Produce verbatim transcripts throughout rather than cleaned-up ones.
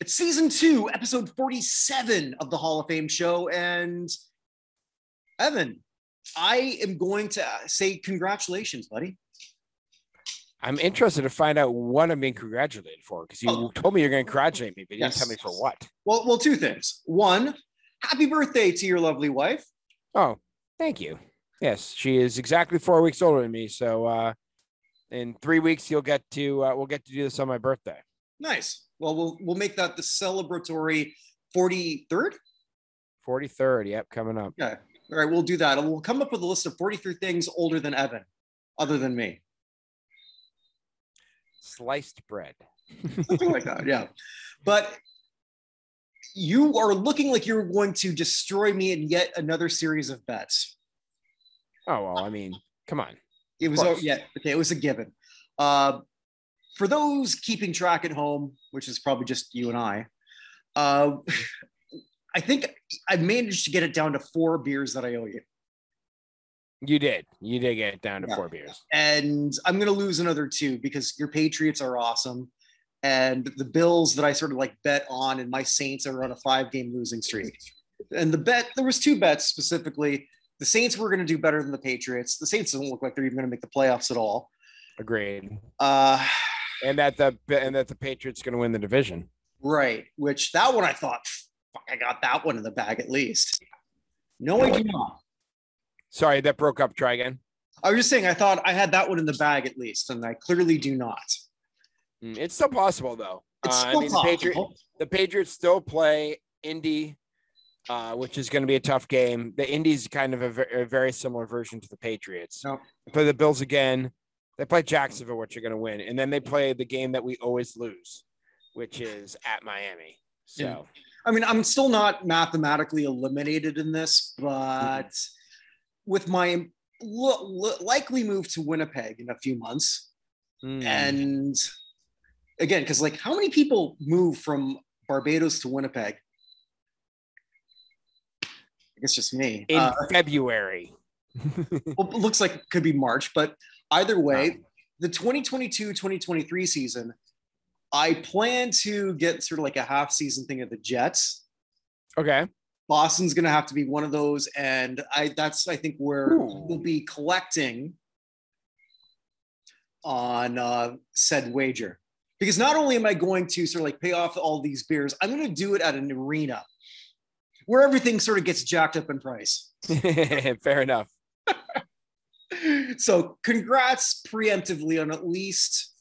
It's season two, episode forty-seven of the Hall of Fame show. And Evan, I am going to say congratulations, buddy. I'm interested to find out what I'm being congratulated for, because you oh. told me you're going to congratulate me, but you yes. didn't tell me for what. Well, well, two things. One, happy birthday to your lovely wife. Oh, thank you. Yes, she is exactly four weeks older than me. So uh, in three weeks, you'll get to uh, we'll get to do this on my birthday. Nice. Well, we'll we'll make that the celebratory forty-third? forty-third, yep, coming up. Yeah. All right, we'll do that. And we'll come up with a list of forty-three things older than Evan, other than me. Sliced bread. Something like that, yeah. But you are looking like you're going to destroy me in yet another series of bets. Oh, well, I mean, come on. It was, oh, yeah, okay, it was a given. Uh, For those keeping track at home, which is probably just you and I, uh, I think I managed to get it down to four beers that I owe you. You did. You did get it down to yeah. four beers. And I'm going to lose another two because your Patriots are awesome. And the Bills that I sort of like bet on, and my Saints are on a five-game losing streak. And the bet, there was two bets specifically. The Saints were going to do better than the Patriots. The Saints don't look like they're even going to make the playoffs at all. Agreed. Uh, And that the and that the Patriots going to win the division, right? Which that one I thought, fuck, I got that one in the bag at least. No, I do not. Sorry, that broke up. Try again. I was just saying I thought I had that one in the bag at least, and I clearly do not. It's still possible though. It's uh, still I mean, possible. The, Patriot, the Patriots still play Indy, uh, which is going to be a tough game. The Indy's kind of a, ver- a very similar version to the Patriots. No. Play the Bills again. They play Jacksonville, which you're going to win. And then they play the game that we always lose, which is at Miami. So, yeah. I mean, I'm still not mathematically eliminated in this, but mm-hmm. with my l- l- likely move to Winnipeg in a few months. Mm. And again, because like how many people move from Barbados to Winnipeg? It's just me. In uh, February. Well, it looks like it could be March, but either way, the twenty twenty-two twenty twenty-three season, I plan to get sort of like a half season thing of the Jets. Okay. Boston's going to have to be one of those. And I that's, I think, where Ooh. we'll be collecting on uh, said wager. Because not only am I going to sort of like pay off all these beers, I'm going to do it at an arena where everything sort of gets jacked up in price. Fair enough. So congrats preemptively on at least,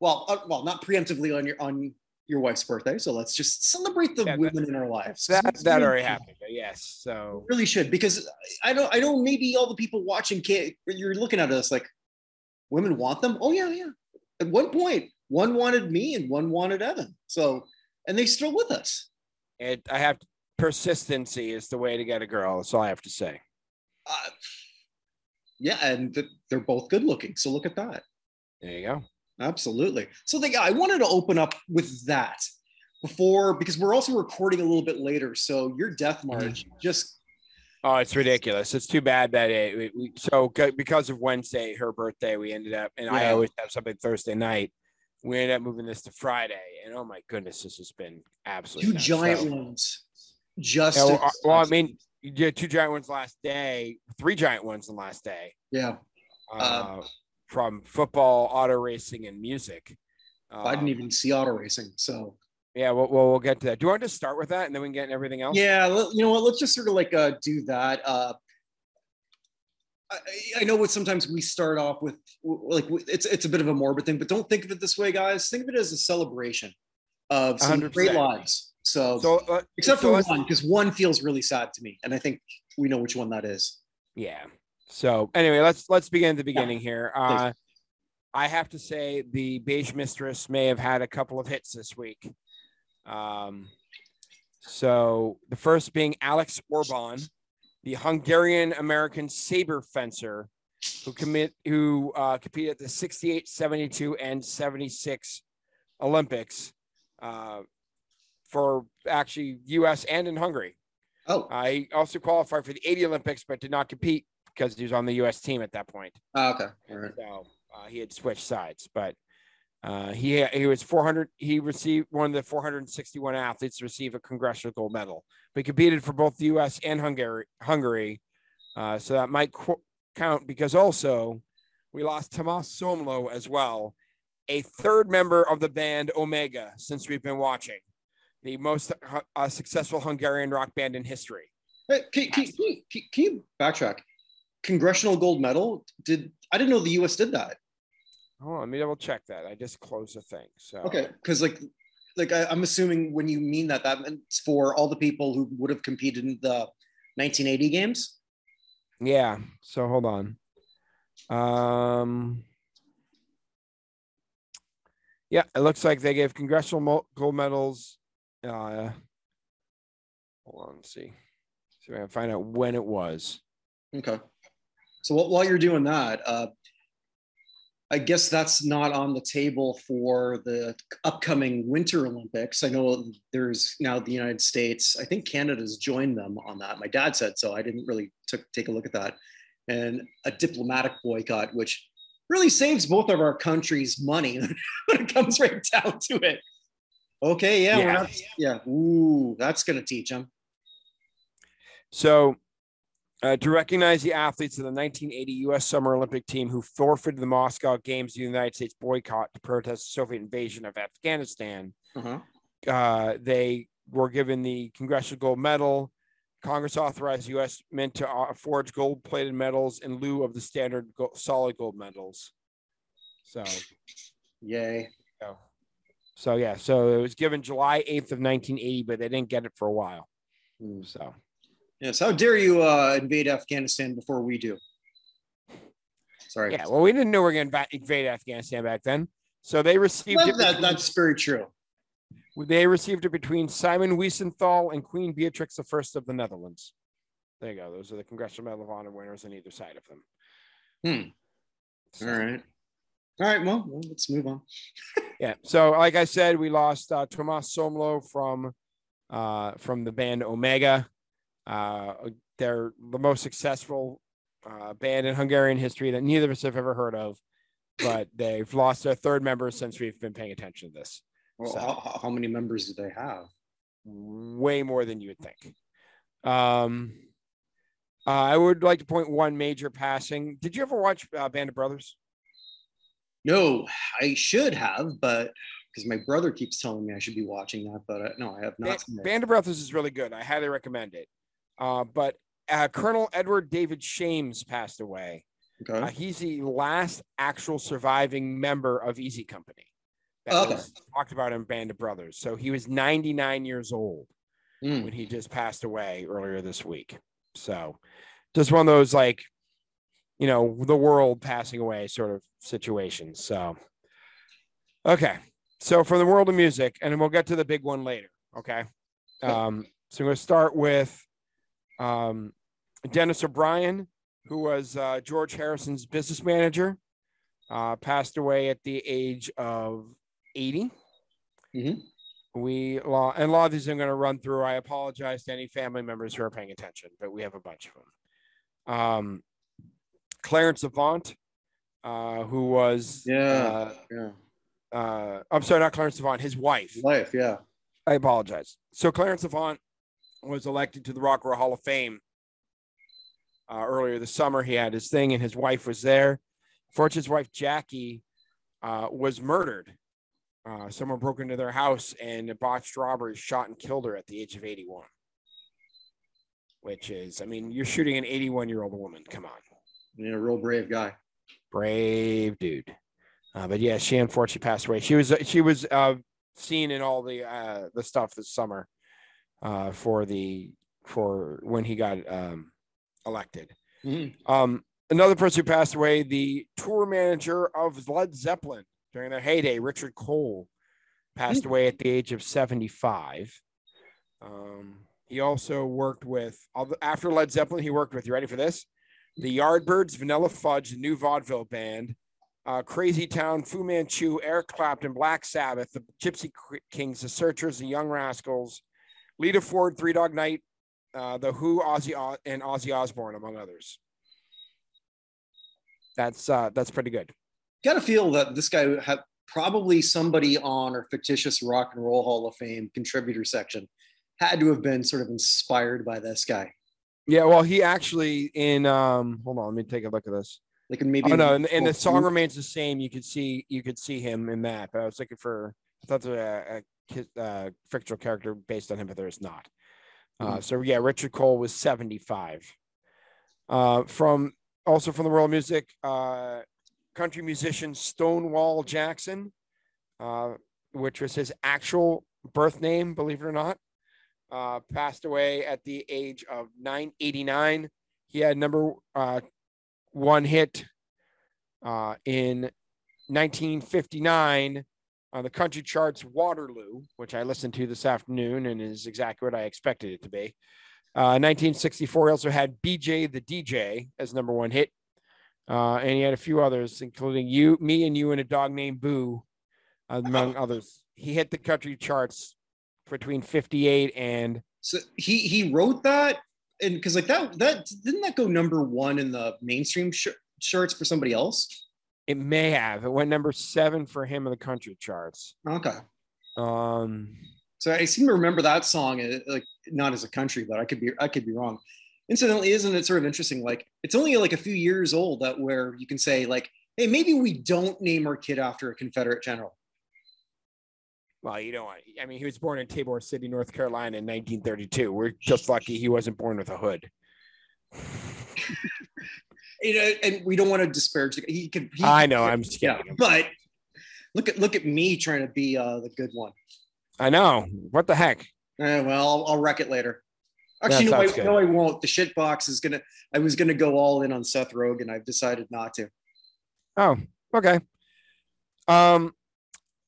well, uh, well, not preemptively on your on your wife's birthday. So let's just celebrate the yeah, women that, in our lives. That, that, that already happened, but yes. So we really should, because I don't, I know maybe all the people watching can't. You're looking at us like women want them. Oh yeah, yeah. At one point, one wanted me and one wanted Evan. So and they still with us. And I have persistency is the way to get a girl. That's all I have to say. Uh, Yeah, and they're both good looking. So look at that. There you go. Absolutely. So the, I wanted to open up with that before, because we're also recording a little bit later. So your death march just. Oh, it's ridiculous. It's too bad that it, we, we, so because of Wednesday, her birthday, we ended up, and yeah. I always have something Thursday night. We ended up moving this to Friday. And oh my goodness, this has been absolutely. Two nuts. giant so, ones. Just. Yeah, well, well, I mean. Yeah, two giant ones last day, three giant ones the last day. Yeah. Uh, um, from football, auto racing, and music. Um, I didn't even see auto racing, so. Yeah, well, well, we'll get to that. Do you want to just start with that, and then we can get everything else? Yeah, you know what? Let's just sort of like uh, do that. Uh, I, I know what sometimes we start off with, like it's it's a bit of a morbid thing, but don't think of it this way, guys. Think of it as a celebration of some one hundred percent great lives. So, so uh, except so for one, because one feels really sad to me, and I think we know which one that is. Yeah. So anyway, let's let's begin at the beginning yeah. here. Uh, Please. I have to say the Beige Mistress may have had a couple of hits this week. Um, so the first being Alex Orban, the Hungarian-American saber fencer who commit who uh, competed at the sixty-eight, seventy-two, and seventy-six Olympics. Uh, for actually U S and in Hungary. Oh, I also qualified for the eighty Olympics, but did not compete because he was on the U S team at that point. Oh, okay. All right. So uh, he had switched sides, but Uh, he he was four hundred. He received one of the four hundred sixty-one athletes to receive a congressional gold medal. But he competed for both the U S and Hungary. Hungary, uh, so that might qu- count because also we lost Tomás Somló as well, a third member of the band Omega since we've been watching, the most uh, successful Hungarian rock band in history. Hey, can, can, can, you, can you backtrack? Congressional gold medal? Did I didn't know the U S did that. Hold on, let me double check that. I just closed the thing. So okay, because like, like I, I'm assuming when you mean that, that means for all the people who would have competed in the nineteen eighty games. Yeah. So hold on. Um. Yeah, it looks like they gave congressional gold medals. Uh, hold on, let's see. So I can find out when it was. Okay. So while you're doing that, uh, I guess that's not on the table for the upcoming Winter Olympics. I know there's now the United States. I think Canada's joined them on that. My dad said so. I didn't really took, take a look at that. And a diplomatic boycott, which really saves both of our countries money when it comes right down to it. Okay, yeah. Yeah. We're not, yeah. Ooh, that's going to teach them. So... Uh, to recognize the athletes of the nineteen eighty U S Summer Olympic team who forfeited the Moscow Games the United States boycott to protest the Soviet invasion of Afghanistan, uh-huh. uh, they were given the Congressional Gold Medal. Congress authorized the U S Mint to uh, forge gold-plated medals in lieu of the standard gold, solid gold medals. So, yay. So, so, yeah, so it was given July eighth of nineteen eighty, but they didn't get it for a while. Mm. So. Yes, how dare you uh, invade Afghanistan before we do? Sorry. Yeah, well, we didn't know we were going to invade Afghanistan back then. So they received well, it. That, between, that's very true. They received it between Simon Wiesenthal and Queen Beatrix the First of the Netherlands. There you go. Those are the Congressional Medal of Honor winners on either side of them. Hmm. So, all right. All right, well, well let's move on. Yeah, so like I said, we lost uh, Tomás Somló from, uh, from the band Omega. Uh, they're the most successful uh, band in Hungarian history that neither of us have ever heard of, but they've lost their third member since we've been paying attention to this. Well, so, how, how many members do they have? Way more than you would think. Um, uh, I would like to point one major passing. Did you ever watch uh, Band of Brothers? No, I should have, but... because my brother keeps telling me I should be watching that, but uh, no, I have not. Band, Band of Brothers is really good. I highly recommend it. Uh, but uh, Colonel Edward David Shames passed away. Okay. Uh, he's the last actual surviving member of Easy Company that okay. was talked about in Band of Brothers. So he was ninety-nine years old mm. when he just passed away earlier this week. So just one of those, like, you know, the world passing away sort of situations. So, okay. So from the world of music, and then we'll get to the big one later. Okay. Um, so I'm going to start with um, Dennis O'Brien, who was uh, George Harrison's business manager, uh, passed away at the age of eighty. Mm-hmm. We law and a lot of these I'm going to run through. I apologize to any family members who are paying attention, but we have a bunch of them. Um, Clarence Avant, uh, who was yeah uh, yeah. Uh, I'm sorry, not Clarence Avant, his wife. Wife, yeah. I apologize. So Clarence Avant was elected to the Rock and Roll Hall of Fame uh, earlier this summer. He had his thing, and his wife was there. Fortune's wife, Jackie, uh, was murdered. Uh, someone broke into their house, and a botched robbery shot and killed her at the age of eighty-one. Which is, I mean, you're shooting an eighty-one-year-old woman. Come on. Yeah, a real brave guy. Brave dude. Uh, but yeah, she unfortunately passed away. She was she was uh, seen in all the uh, the stuff this summer uh, for the for when he got um, elected. Mm-hmm. Um, another person who passed away, the tour manager of Led Zeppelin during their heyday, Richard Cole, passed mm-hmm. away at the age of seventy-five. Um, he also worked with after Led Zeppelin. He worked with you ready for this? The Yardbirds, Vanilla Fudge, the New Vaudeville Band. Uh, Crazy Town, Fu Manchu, Eric Clapton, Black Sabbath, the Gypsy Kings, the Searchers, the Young Rascals, Lita Ford, Three Dog Night, uh, The Who, Ozzy o- and Ozzy Osbourne, among others. That's uh, that's pretty good. Got to feel that this guy ha- probably somebody on our fictitious Rock and Roll Hall of Fame contributor section had to have been sort of inspired by this guy. Yeah, well, he actually in um, hold on, let me take a look at this. Like maybe oh, no, and, and the song remains the same. You could see you could see him in that. But I was looking for I thought there was a, a, a fictional character based on him, but there is not. Uh, mm-hmm. So yeah, Richard Cole was seventy-five. Uh, from also from the world of music, uh, country musician Stonewall Jackson, uh, which was his actual birth name, believe it or not, uh, passed away at the age of nine eighty-nine. He had number uh, one hit uh, in nineteen fifty-nine on the country charts, Waterloo, which I listened to this afternoon and is exactly what I expected it to be. Uh, nineteen sixty-four, he also had B J the D J as number one hit. Uh, and he had a few others, including You, Me and You and a Dog Named Boo, among others. He hit the country charts between fifty-eight and. So he he wrote that, and because like that that didn't that go number one in the mainstream sh- charts for somebody else? It may have. It went number seven for him in the country charts. Okay. Um. So I seem to remember that song, like not as a country, but I could be I could be wrong. Incidentally, isn't it sort of interesting? Like, it's only like a few years old that where you can say like, hey, maybe we don't name our kid after a Confederate general. Well, you know, I mean, he was born in Tabor City, North Carolina in nineteen thirty-two. We're just lucky he wasn't born with a hood. You know, and we don't want to disparage. He could. He, I know. He, I'm just kidding. Yeah, but look at look at me trying to be uh, the good one. I know. What the heck? Uh, well, I'll, I'll wreck it later. Actually, no I, no, I won't. The shit box is going to, I was going to go all in on Seth Rogen. I've decided not to. Oh, okay. Um,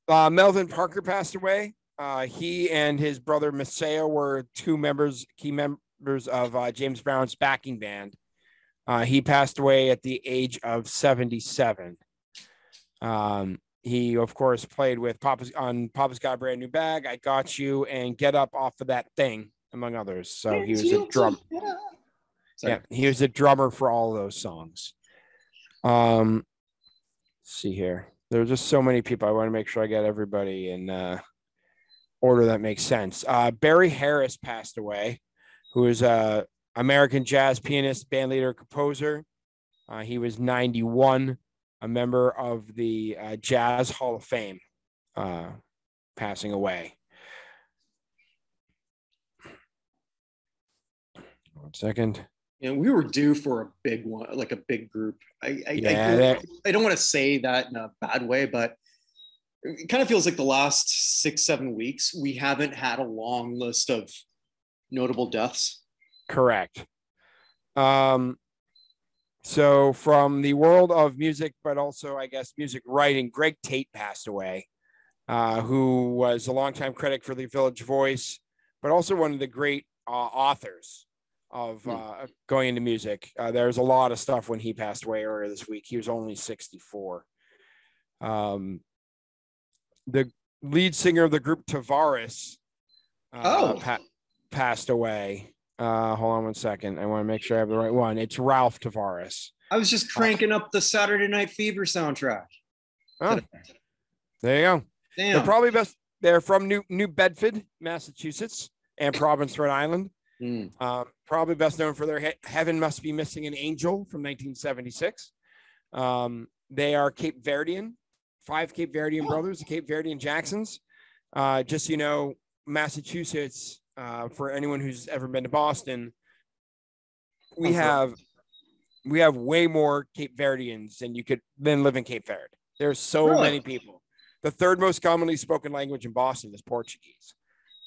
uh, Melvin Parker passed away. Uh, he and his brother Maceo were two members, key members of uh, James Brown's backing band. Uh, he passed away at the age of seventy-seven. Um, he, of course, played with Papa's on Papa's Got a Brand New Bag, I Got You, and Get Up Off of That Thing, among others. So he was a drummer. Yeah, he was a drummer for all those songs. Um, let's see here. There are just so many people. I want to make sure I get everybody in uh, order that makes sense. Uh, Barry Harris passed away, who is an American jazz pianist, bandleader, composer. Uh, he was ninety-one, a member of the uh, Jazz Hall of Fame, uh, passing away. One second. Yeah, we were due for a big one, like a big group. I I, yeah, I, that, I don't want to say that in a bad way, but it kind of feels like the last six, seven weeks, we haven't had a long list of notable deaths. Correct. Um, so from the world of music, but also, I guess, music writing, Greg Tate passed away, uh, who was a longtime critic for the Village Voice, but also one of the great uh, authors of uh, going into music. Uh, there's a lot of stuff when he passed away earlier this week. He was only sixty-four. Um, the lead singer of the group Tavares uh, oh. pa- passed away. Uh, hold on one second. I want to make sure I have the right one. It's Ralph Tavares. I was just cranking uh, up the Saturday Night Fever soundtrack. Oh, there you go. Damn. They're probably best. They're from New New Bedford, Massachusetts, and Providence, Rhode Island. Mm. Uh, probably best known for their hit Heaven Must Be Missing an Angel from nineteen seventy-six. Um, they are Cape Verdean, five Cape Verdean oh. brothers, the Cape Verdean Jacksons. Uh, just so you know, Massachusetts, uh, for anyone who's ever been to Boston, we have we have way more Cape Verdeans than you could than live in Cape Verde. There's so really? many people. The third most commonly spoken language in Boston is Portuguese.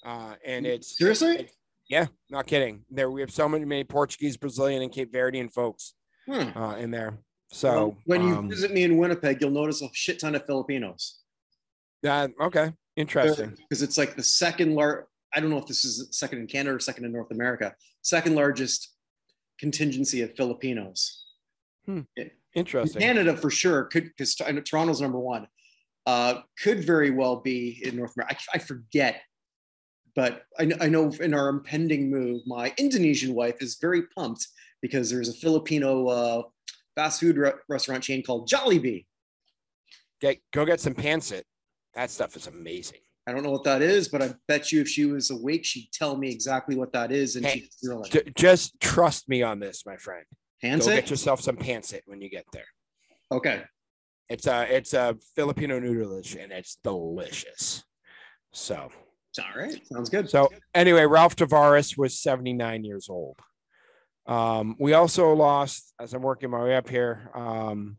Uh, and it's seriously. It's, Yeah, not kidding. There we have so many, many Portuguese, Brazilian, and Cape Verdean folks hmm. uh, in there. So when you um, visit me in Winnipeg, you'll notice a shit ton of Filipinos. Uh, okay, interesting. Because it's like the second large. I don't know if this is second in Canada or second in North America. Second largest contingency of Filipinos. Hmm. It, interesting. Canada for sure could because Toronto's number one. Uh, could very well be in North America. I, I forget. But I, I know in our impending move, my Indonesian wife is very pumped because there's a Filipino uh, fast food re- restaurant chain called Jollibee. Get go get some Pancit. That stuff is amazing. I don't know what that is, but I bet you if she was awake, she'd tell me exactly what that is. And hey, she's like, d- just trust me on this, my friend. Pancit? Go get yourself some Pancit when you get there. Okay. It's a, it's a Filipino noodle dish, and it's delicious. So. It's all right. Sounds good. So anyway, Ralph Tavares was seventy-nine years old. Um, we also lost, as I'm working my way up here. Um,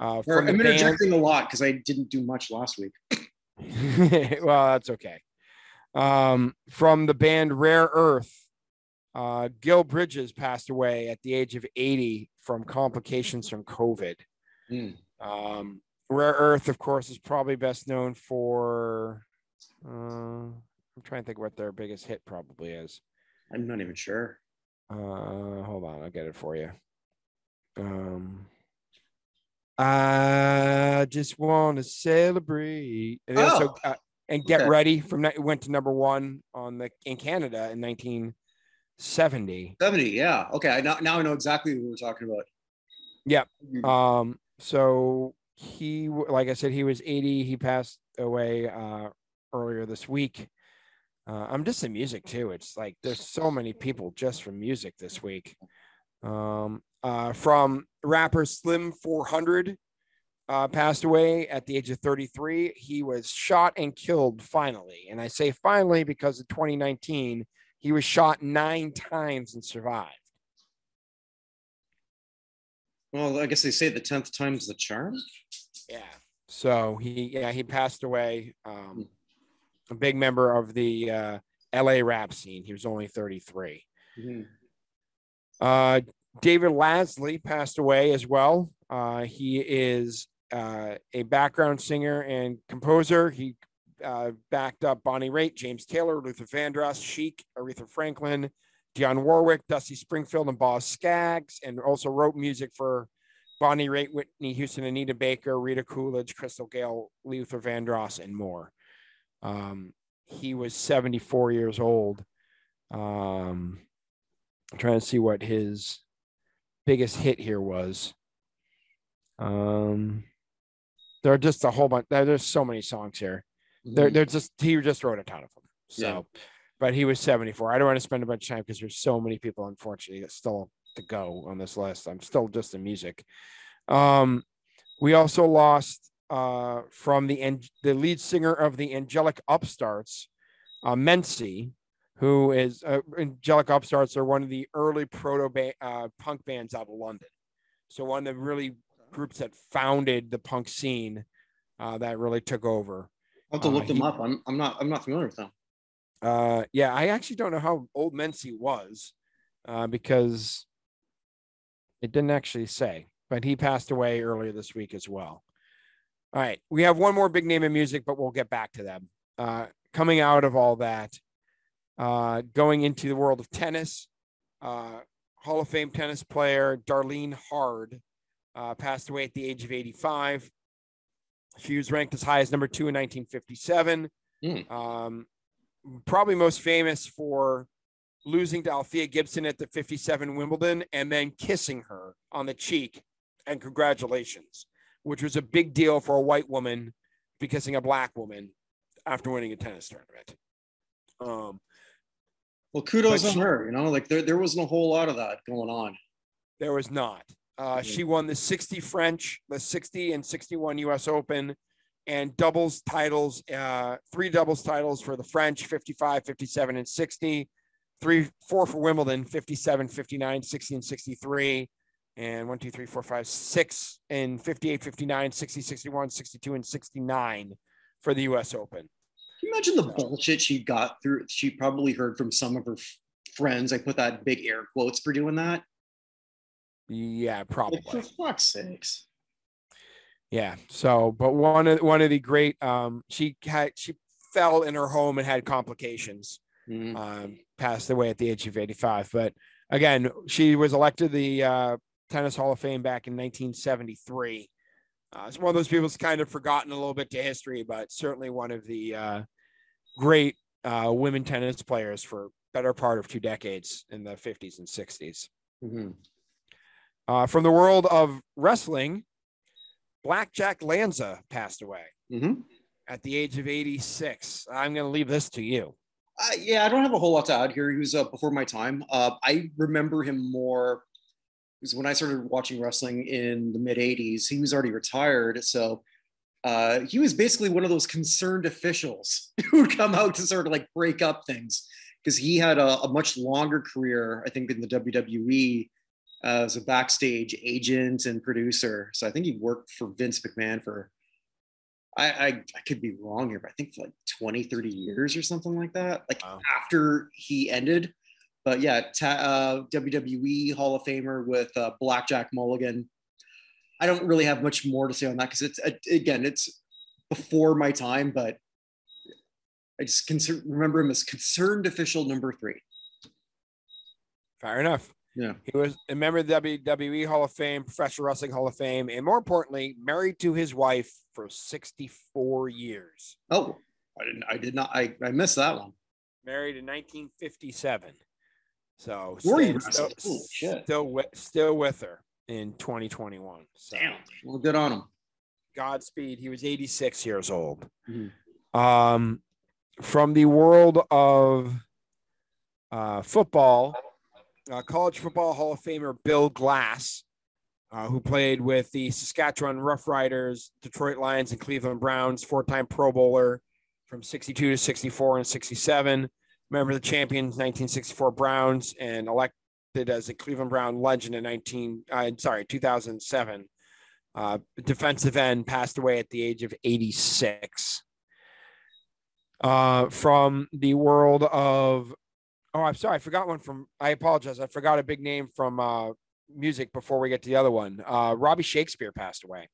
uh, I'm interjecting a lot because I didn't do much last week. Well, that's okay. Um, from the band Rare Earth, uh, Gil Bridges passed away at the age of eighty from complications from COVID. Mm. Um, Rare Earth, of course, is probably best known for, uh, I'm trying to think what their biggest hit probably is. I'm not even sure. Uh, hold on, I'll get it for you. Um, I just want to celebrate. And, oh, also, uh, and Get okay. Ready from it went to number one on the in Canada in nineteen seventy. seventy, yeah. Okay, I now, now I know exactly what we're talking about. Yeah. Um, so he, like I said, he was eighty. He passed away uh, earlier this week. Uh, I'm just in music too. It's like there's so many people just from music this week. Um, uh, from rapper Slim four hundred uh, passed away at the age of thirty-three. He was shot and killed finally. And I say finally because in twenty nineteen, he was shot nine times and survived. Well, I guess they say the tenth time's the charm. Yeah. So he, yeah, he passed away. Um, a big member of the uh, L A rap scene. He was only thirty-three. Mm-hmm. Uh, David Lasley passed away as well. Uh, he is uh, a background singer and composer. He uh, backed up Bonnie Raitt, James Taylor, Luther Vandross, Chic, Aretha Franklin, Dionne Warwick, Dusty Springfield, and Boz Scaggs, and also wrote music for Bonnie Raitt, Whitney Houston, Anita Baker, Rita Coolidge, Crystal Gayle, Luther Vandross, and more. Um, he was seventy-four years old. Um, I'm trying to see what his biggest hit here was. Um, there are just a whole bunch. There's so many songs here. Mm-hmm. There, there's just he just wrote a ton of them. So. Yeah. But he was seventy-four. I don't want to spend a bunch of time because there's so many people, unfortunately, that still to go on this list. I'm still just in music. Um, we also lost uh, from the the lead singer of the Angelic Upstarts, uh, Mency, who is uh, Angelic Upstarts are one of the early proto ba- uh, punk bands out of London. So one of the really groups that founded the punk scene uh, that really took over. I'll have to look uh, them he, up. I'm I'm not I'm not familiar with them. Uh, yeah, I actually don't know how old Mency was uh, because it didn't actually say, but he passed away earlier this week as well. All right. We have one more big name in music, but we'll get back to them. Uh, coming out of all that, uh, going into the world of tennis, uh, Hall of Fame tennis player Darlene Hard uh, passed away at the age of eighty-five. She was ranked as high as number two in nineteen fifty-seven. Mm. Um, probably most famous for losing to Althea Gibson at the fifty-seven Wimbledon and then kissing her on the cheek and congratulations, which was a big deal for a white woman be kissing a black woman after winning a tennis tournament. Um, well, kudos on her, you know, like there, there wasn't a whole lot of that going on. There was not. Uh, mm-hmm. She won the sixty French, the sixty and sixty-one U S Open, and doubles titles, uh, three doubles titles for the French, fifty-five, fifty-seven, and sixty, three, four for Wimbledon, fifty-seven, fifty-nine, sixty, and sixty-three, and one, two, three, four, five, six, and fifty-eight, fifty-nine, sixty, sixty-one, sixty-two, and sixty-nine for the U S Open. Can you imagine the bullshit she got through? She probably heard from some of her f- friends. I put that big air quotes for doing that. Yeah, probably. Like, for fuck's sakes. Yeah. So, but one of one of the great, um, she had she fell in her home and had complications. Mm-hmm. Um, passed away at the age of eighty-five. But again, she was elected the uh, Tennis Hall of Fame back in nineteen seventy-three. Uh, it's one of those people that's kind of forgotten a little bit to history, but certainly one of the uh, great uh, women tennis players for better part of two decades in the fifties and sixties. Mm-hmm. Uh, from the world of wrestling. Blackjack Lanza passed away mm-hmm. at the age of eighty-six. I'm going to leave this to you. Uh, yeah, I don't have a whole lot to add here. He was uh, before my time. Uh, I remember him more because when I started watching wrestling in the mid eighties, he was already retired. So uh, he was basically one of those concerned officials who would come out to sort of like break up things, because he had a, a much longer career, I think, in the W W E uh, as a backstage agent and producer. So I think he worked for Vince McMahon for, I, I, I could be wrong here, but I think for like twenty, thirty years or something like that, like wow. after he ended. But yeah, ta- uh, W W E Hall of Famer with uh, Blackjack Mulligan. I don't really have much more to say on that because it's, again, it's before my time, but I just conser- remember him as concerned official number three. Fair enough. Yeah. He was a member of the W W E Hall of Fame, Professional Wrestling Hall of Fame, and more importantly, married to his wife for sixty-four years. Oh, I didn't, I did not, I, I missed that one. Married in nineteen fifty-seven. So, still, still, oh, shit. still, with, still with her in twenty twenty-one. So, damn. Well, good on him. Godspeed. He was eighty-six years old. Mm-hmm. Um, from the world of uh, football, Uh, college football Hall of Famer Bill Glass, uh, who played with the Saskatchewan Rough Riders, Detroit Lions, and Cleveland Browns, four-time Pro Bowler from sixty-two to sixty-four and sixty-seven, member of the champions nineteen sixty-four Browns, and elected as a Cleveland Brown legend in nineteen, uh, sorry, two thousand seven. Uh, defensive end, passed away at the age of eighty-six. Uh, from the world of Oh, I'm sorry. I forgot one from, I apologize. I forgot a big name from uh, music before we get to the other one. Uh, Robbie Shakespeare passed away.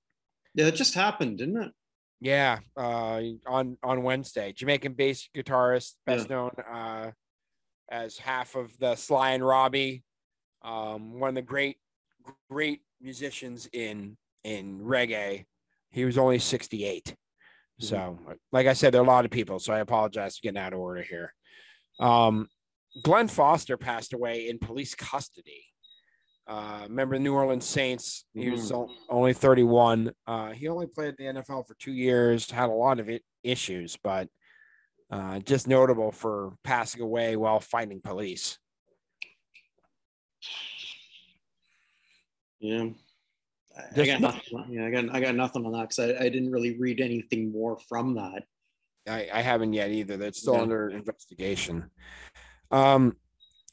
Yeah, it just happened, didn't it? Yeah, uh, on, on Wednesday. Jamaican-based guitarist, best yeah. known uh, as half of the Sly and Robbie. Um, one of the great, great musicians in, in reggae. He was only sixty-eight. Mm-hmm. So, like I said, there are a lot of people, so I apologize for getting out of order here. Um, Glenn Foster passed away in police custody. Uh, member of the New Orleans Saints. He was mm. only thirty-one. Uh, he only played in the N F L for two years, had a lot of it, issues, but uh, just notable for passing away while fighting police. Yeah. I, I, got, nothing. Yeah, I, got, I got nothing on that because I, I didn't really read anything more from that. I, I haven't yet either. That's still yeah. under investigation. Um,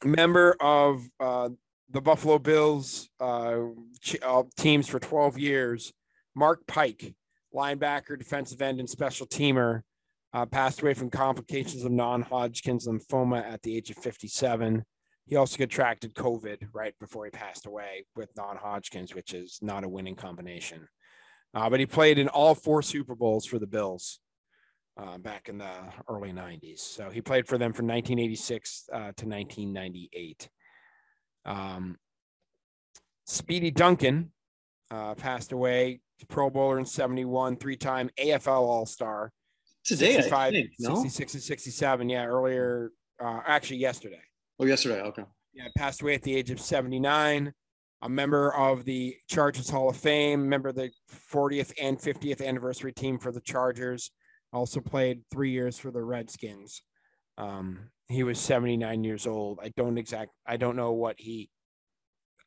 member of uh, the Buffalo Bills uh, ch- uh, teams for twelve years, Mark Pike, linebacker, defensive end, and special teamer, uh, passed away from complications of non-Hodgkin's lymphoma at the age of fifty-seven. He also contracted COVID right before he passed away with non-Hodgkin's, which is not a winning combination. Uh, but he played in all four Super Bowls for the Bills. Uh, back in the early nineties. So he played for them from nineteen eighty-six uh, to nineteen ninety-eight. Um, Speedy Duncan uh, passed away, Pro Bowler in seventy-one, three-time A F L All-Star. Today, I think, no? sixty-six and sixty-seven, yeah, earlier, uh, actually yesterday. Oh, yesterday, okay. Yeah, passed away at the age of seventy-nine. A member of the Chargers Hall of Fame, member of the fortieth and fiftieth anniversary team for the Chargers. Also played three years for the Redskins. Um, he was seventy-nine years old. I don't exact. I don't know what he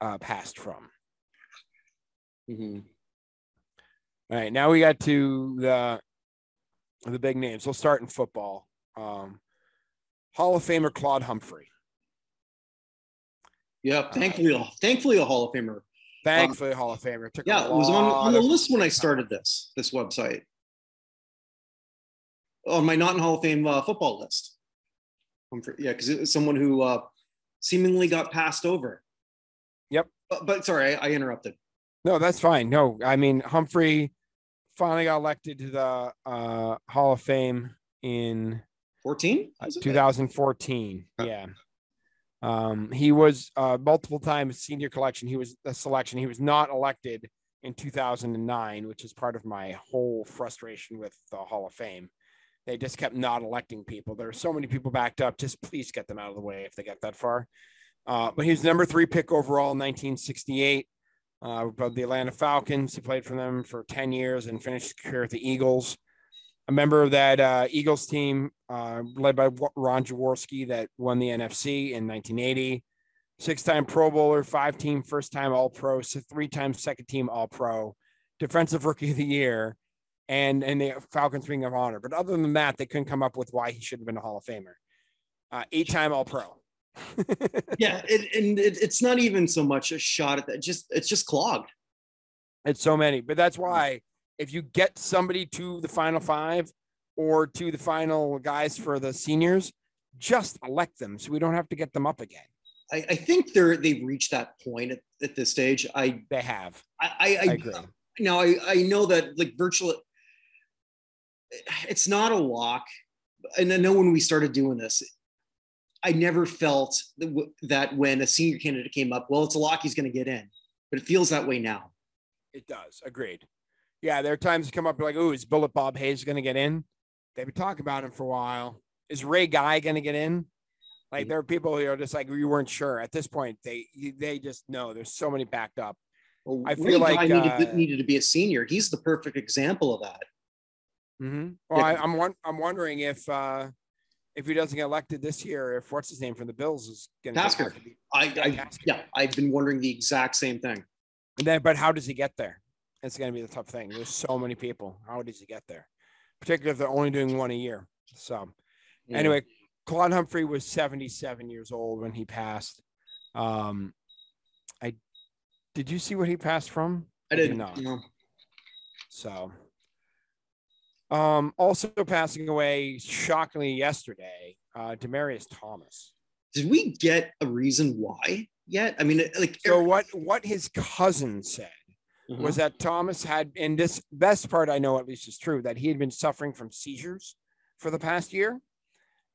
uh, passed from. Mm-hmm. All right, now we got to the the big names. We'll start in football. Um, Hall of Famer Claude Humphrey. Yeah, thankfully, uh, thankfully a Hall of Famer. Thankfully, um, Hall of Famer. Took yeah, it was on, on the list when I started this this website. On my not in Hall of Fame uh, football list. For, yeah, because it was someone who uh, seemingly got passed over. Yep. But, but sorry, I, I interrupted. No, that's fine. No, I mean, Humphrey finally got elected to the uh, Hall of Fame in fourteen? Uh, twenty fourteen. Huh. Yeah. Um, he was uh, multiple times senior collection. He was a selection. He was not elected in two thousand nine, which is part of my whole frustration with the Hall of Fame. They just kept not electing people. There are so many people backed up. Just please get them out of the way if they get that far. Uh, but he was number three pick overall in nineteen sixty-eight. uh, but the Atlanta Falcons. He played for them for ten years and finished his career with the Eagles. I remember that uh, Eagles team uh, led by Ron Jaworski that won the N F C in nineteen eighty. Six-time Pro Bowler, five-team first-time All-Pro, so three-time second-team All-Pro, Defensive Rookie of the Year, and, and the Falcons Ring of Honor. But other than that, they couldn't come up with why he should have been a Hall of Famer. Uh, eight-time All-Pro. yeah, it, and it, it's not even so much a shot at that. Just It's just clogged. It's so many. But that's why if you get somebody to the Final Five or to the final guys for the seniors, just elect them so we don't have to get them up again. I, I think they're they've reached that point at, at this stage. I they have. I I, I, I agree. Now I, I know that like virtually, it's not a lock. And I know when we started doing this, I never felt that when a senior candidate came up, well, it's a lock, he's going to get in. But it feels that way now. It does. Agreed. Yeah, there are times you come up like, oh, is Bullet Bob Hayes going to get in? They've been talking about him for a while. Is Ray Guy going to get in? Like there are people who are just like, you weren't sure at this point. They, they just know there's so many backed up. Well, I feel like I needed, uh, needed to be a senior. He's the perfect example of that. Mm-hmm. Well, yeah. I, I'm I'm wondering if, uh, if he doesn't get elected this year, if what's his name from the Bills is going to Tasker. Be, I, yeah, I Tasker. Yeah, I've been wondering the exact same thing. And then, but how does he get there? It's going to be the tough thing. There's so many people. How does he get there? Particularly if they're only doing one a year. So yeah. Anyway, Claude Humphrey was seventy-seven years old when he passed. Um, I did you see what he passed from? I didn't know. No. So, um, also passing away shockingly yesterday, uh, Demarius Thomas. Did we get a reason why yet? I mean, like, so what? What his cousin said uh-huh. was that Thomas had, in this best part I know at least is true, that he had been suffering from seizures for the past year.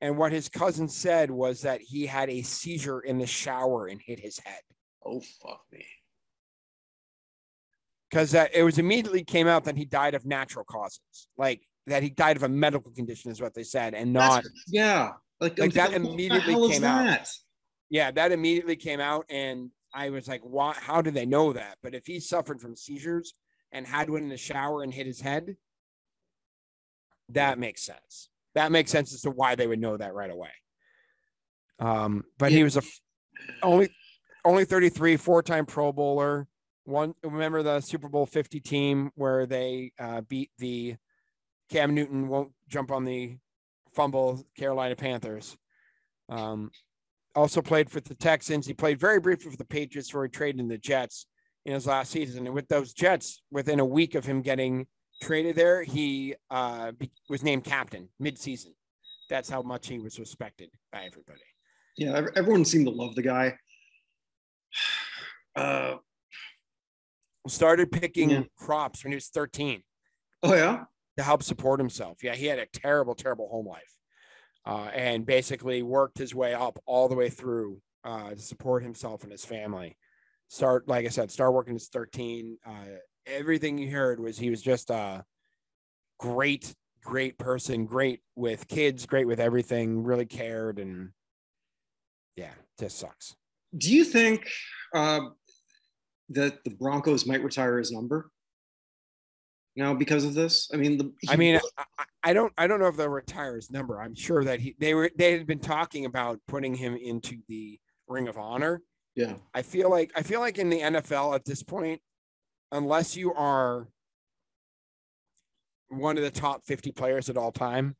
And what his cousin said was that he had a seizure in the shower and hit his head. Oh, fuck me. Because uh, it was immediately came out that he died of natural causes. Like that he died of a medical condition is what they said. And not. That's, yeah. Like, like that immediately came that? out. Yeah, that immediately came out. And I was like, why? How do they know that? But if he suffered from seizures and had one in the shower and hit his head, that makes sense. That makes sense as to why they would know that right away. Um, but yeah. He was a only only thirty-three, four-time Pro Bowler. One, remember the Super Bowl fifty team where they uh, beat the Cam Newton won't jump on the fumble Carolina Panthers. Um, also played for the Texans. He played very briefly for the Patriots where he traded in the Jets in his last season. And with those Jets, within a week of him getting traded there, he uh, was named captain mid-season. That's how much he was respected by everybody. Yeah, everyone seemed to love the guy. Uh, Started picking yeah. crops when he was thirteen. Oh, yeah? To help support himself. Yeah, he had a terrible, terrible home life. Uh, and basically worked his way up all the way through uh, to support himself and his family. Start, like I said, start working as thirteen. Uh, Everything you heard was he was just a great, great person, great with kids, great with everything, really cared. And yeah, just sucks. Do you think uh, that the Broncos might retire his number now because of this? I mean, the, he- I mean, I, I don't I don't know if they'll retire his number. I'm sure that he they were they had been talking about putting him into the Ring of Honor. Yeah, I feel like I feel like in the N F L at this point, unless you are one of the top fifty players at all time,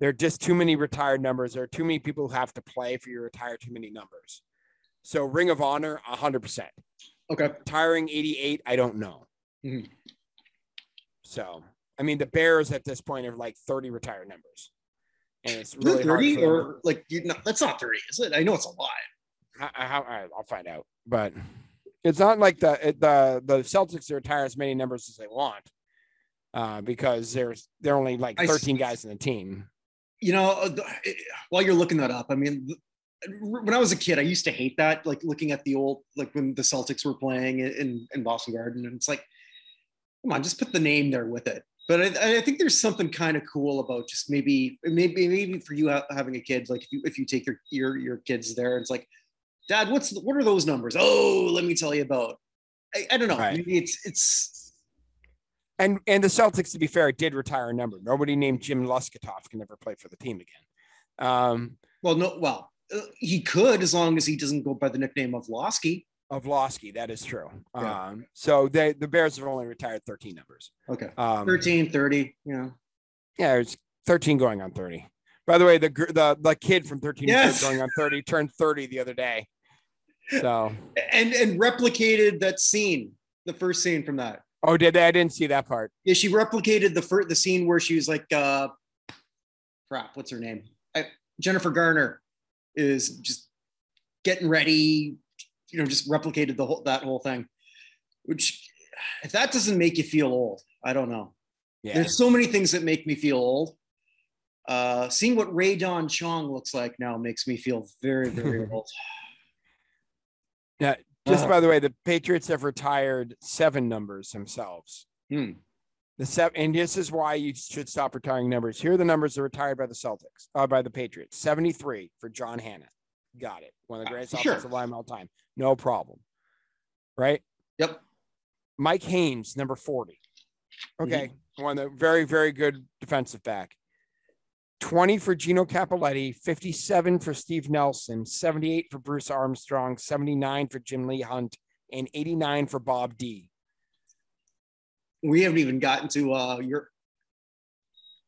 there are just too many retired numbers. There are too many people who have to play for you to retire too many numbers. So Ring of Honor, one hundred percent. Okay. Retiring eighty-eight, I don't know. Mm-hmm. So, I mean, the Bears at this point are like thirty retired numbers. And it's really thirty hard or them. Like, you know, that's not thirty, is it? I know it's a lot. I, I, I, I'll find out, but... It's not like the the the Celtics retire as many numbers as they want uh, because there's there are only like thirteen I, guys in the team. You know, while you're looking that up, I mean, when I was a kid, I used to hate that, like looking at the old, like when the Celtics were playing in, in Boston Garden. And it's like, come on, just put the name there with it. But I, I think there's something kind of cool about just maybe, maybe, maybe for you having a kid, like if you, if you take your, your, your kids there, it's like, Dad, what's the, what are those numbers? Oh, let me tell you about I, I don't know. Right. Maybe it's it's. And and the Celtics, to be fair, did retire a number. Nobody named Jim Luskatoff can ever play for the team again. Um, well, no, well, he could, as long as he doesn't go by the nickname of Losky. Of Losky, that is true. Yeah. Um, so they, the Bears have only retired thirteen numbers. Okay, um, thirteen, thirty, you know. Yeah, it's thirteen going on thirty. By the way, the the, the kid from thirteen yes. going on thirty turned thirty the other day. So and and replicated that scene, the first scene from that. Oh, did they? I didn't see that part. Yeah, she replicated the first, the scene where she was like, uh, crap, what's her name? I, Jennifer Garner is just getting ready, you know, just replicated the whole, that whole thing. Which, if that doesn't make you feel old, I don't know. Yeah. There's so many things that make me feel old. Uh, seeing what Ray Don Chong looks like now makes me feel very, very old. Yeah. Just uh, by the way, the Patriots have retired seven numbers themselves. Hmm. The seven, and this is why you should stop retiring numbers. Here are the numbers that are retired by the Celtics, uh, by the Patriots. seventy-three for John Hannah. Got it. One of the greatest uh, sure. offensive linemen of all time. No problem. Right? Yep. Mike Haynes, number forty. Okay. Mm-hmm. One of the very, very good defensive back. twenty for Gino Capoletti, fifty-seven for Steve Nelson, seventy-eight for Bruce Armstrong, seventy-nine for Jim Lee Hunt, and eighty-nine for Bob D. We haven't even gotten to uh, your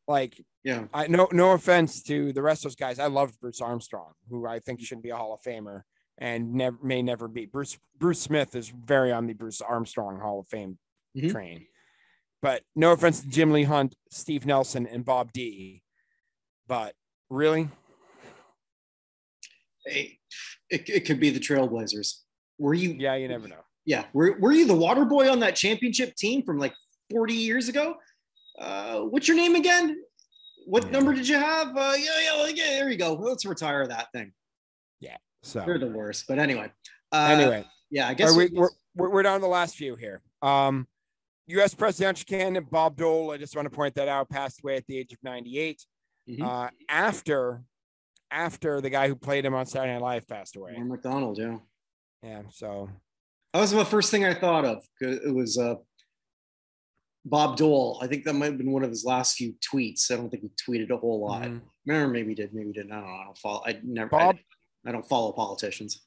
like, yeah. I no no offense to the rest of those guys. I loved Bruce Armstrong, who I think should be a Hall of Famer and never may never be. Bruce Bruce Smith is very on the Bruce Armstrong Hall of Fame mm-hmm. train, but no offense to Jim Lee Hunt, Steve Nelson, and Bob D. But really, hey, it, it could be the Trailblazers. Were you? Yeah, you never know. Yeah, were were you the water boy on that championship team from like forty years ago? Uh, what's your name again? What yeah. number did you have? Uh, yeah, yeah, yeah. There you go. Let's retire that thing. Yeah, so they're the worst. But anyway, uh, anyway, yeah, I guess we, we're, we're we're down to the last few here. Um, U S presidential candidate Bob Dole. I just want to point that out. Passed away at the age of ninety-eight. Mm-hmm. Uh, after, after the guy who played him on Saturday Night Live passed away, Norm Macdonald, yeah, yeah. So that was the first thing I thought of. It was uh, Bob Dole. I think that might have been one of his last few tweets. I don't think he tweeted a whole lot. Mm-hmm. Or maybe he did, maybe he didn't. I don't know. I don't follow. I never. Bob, I, I don't follow politicians.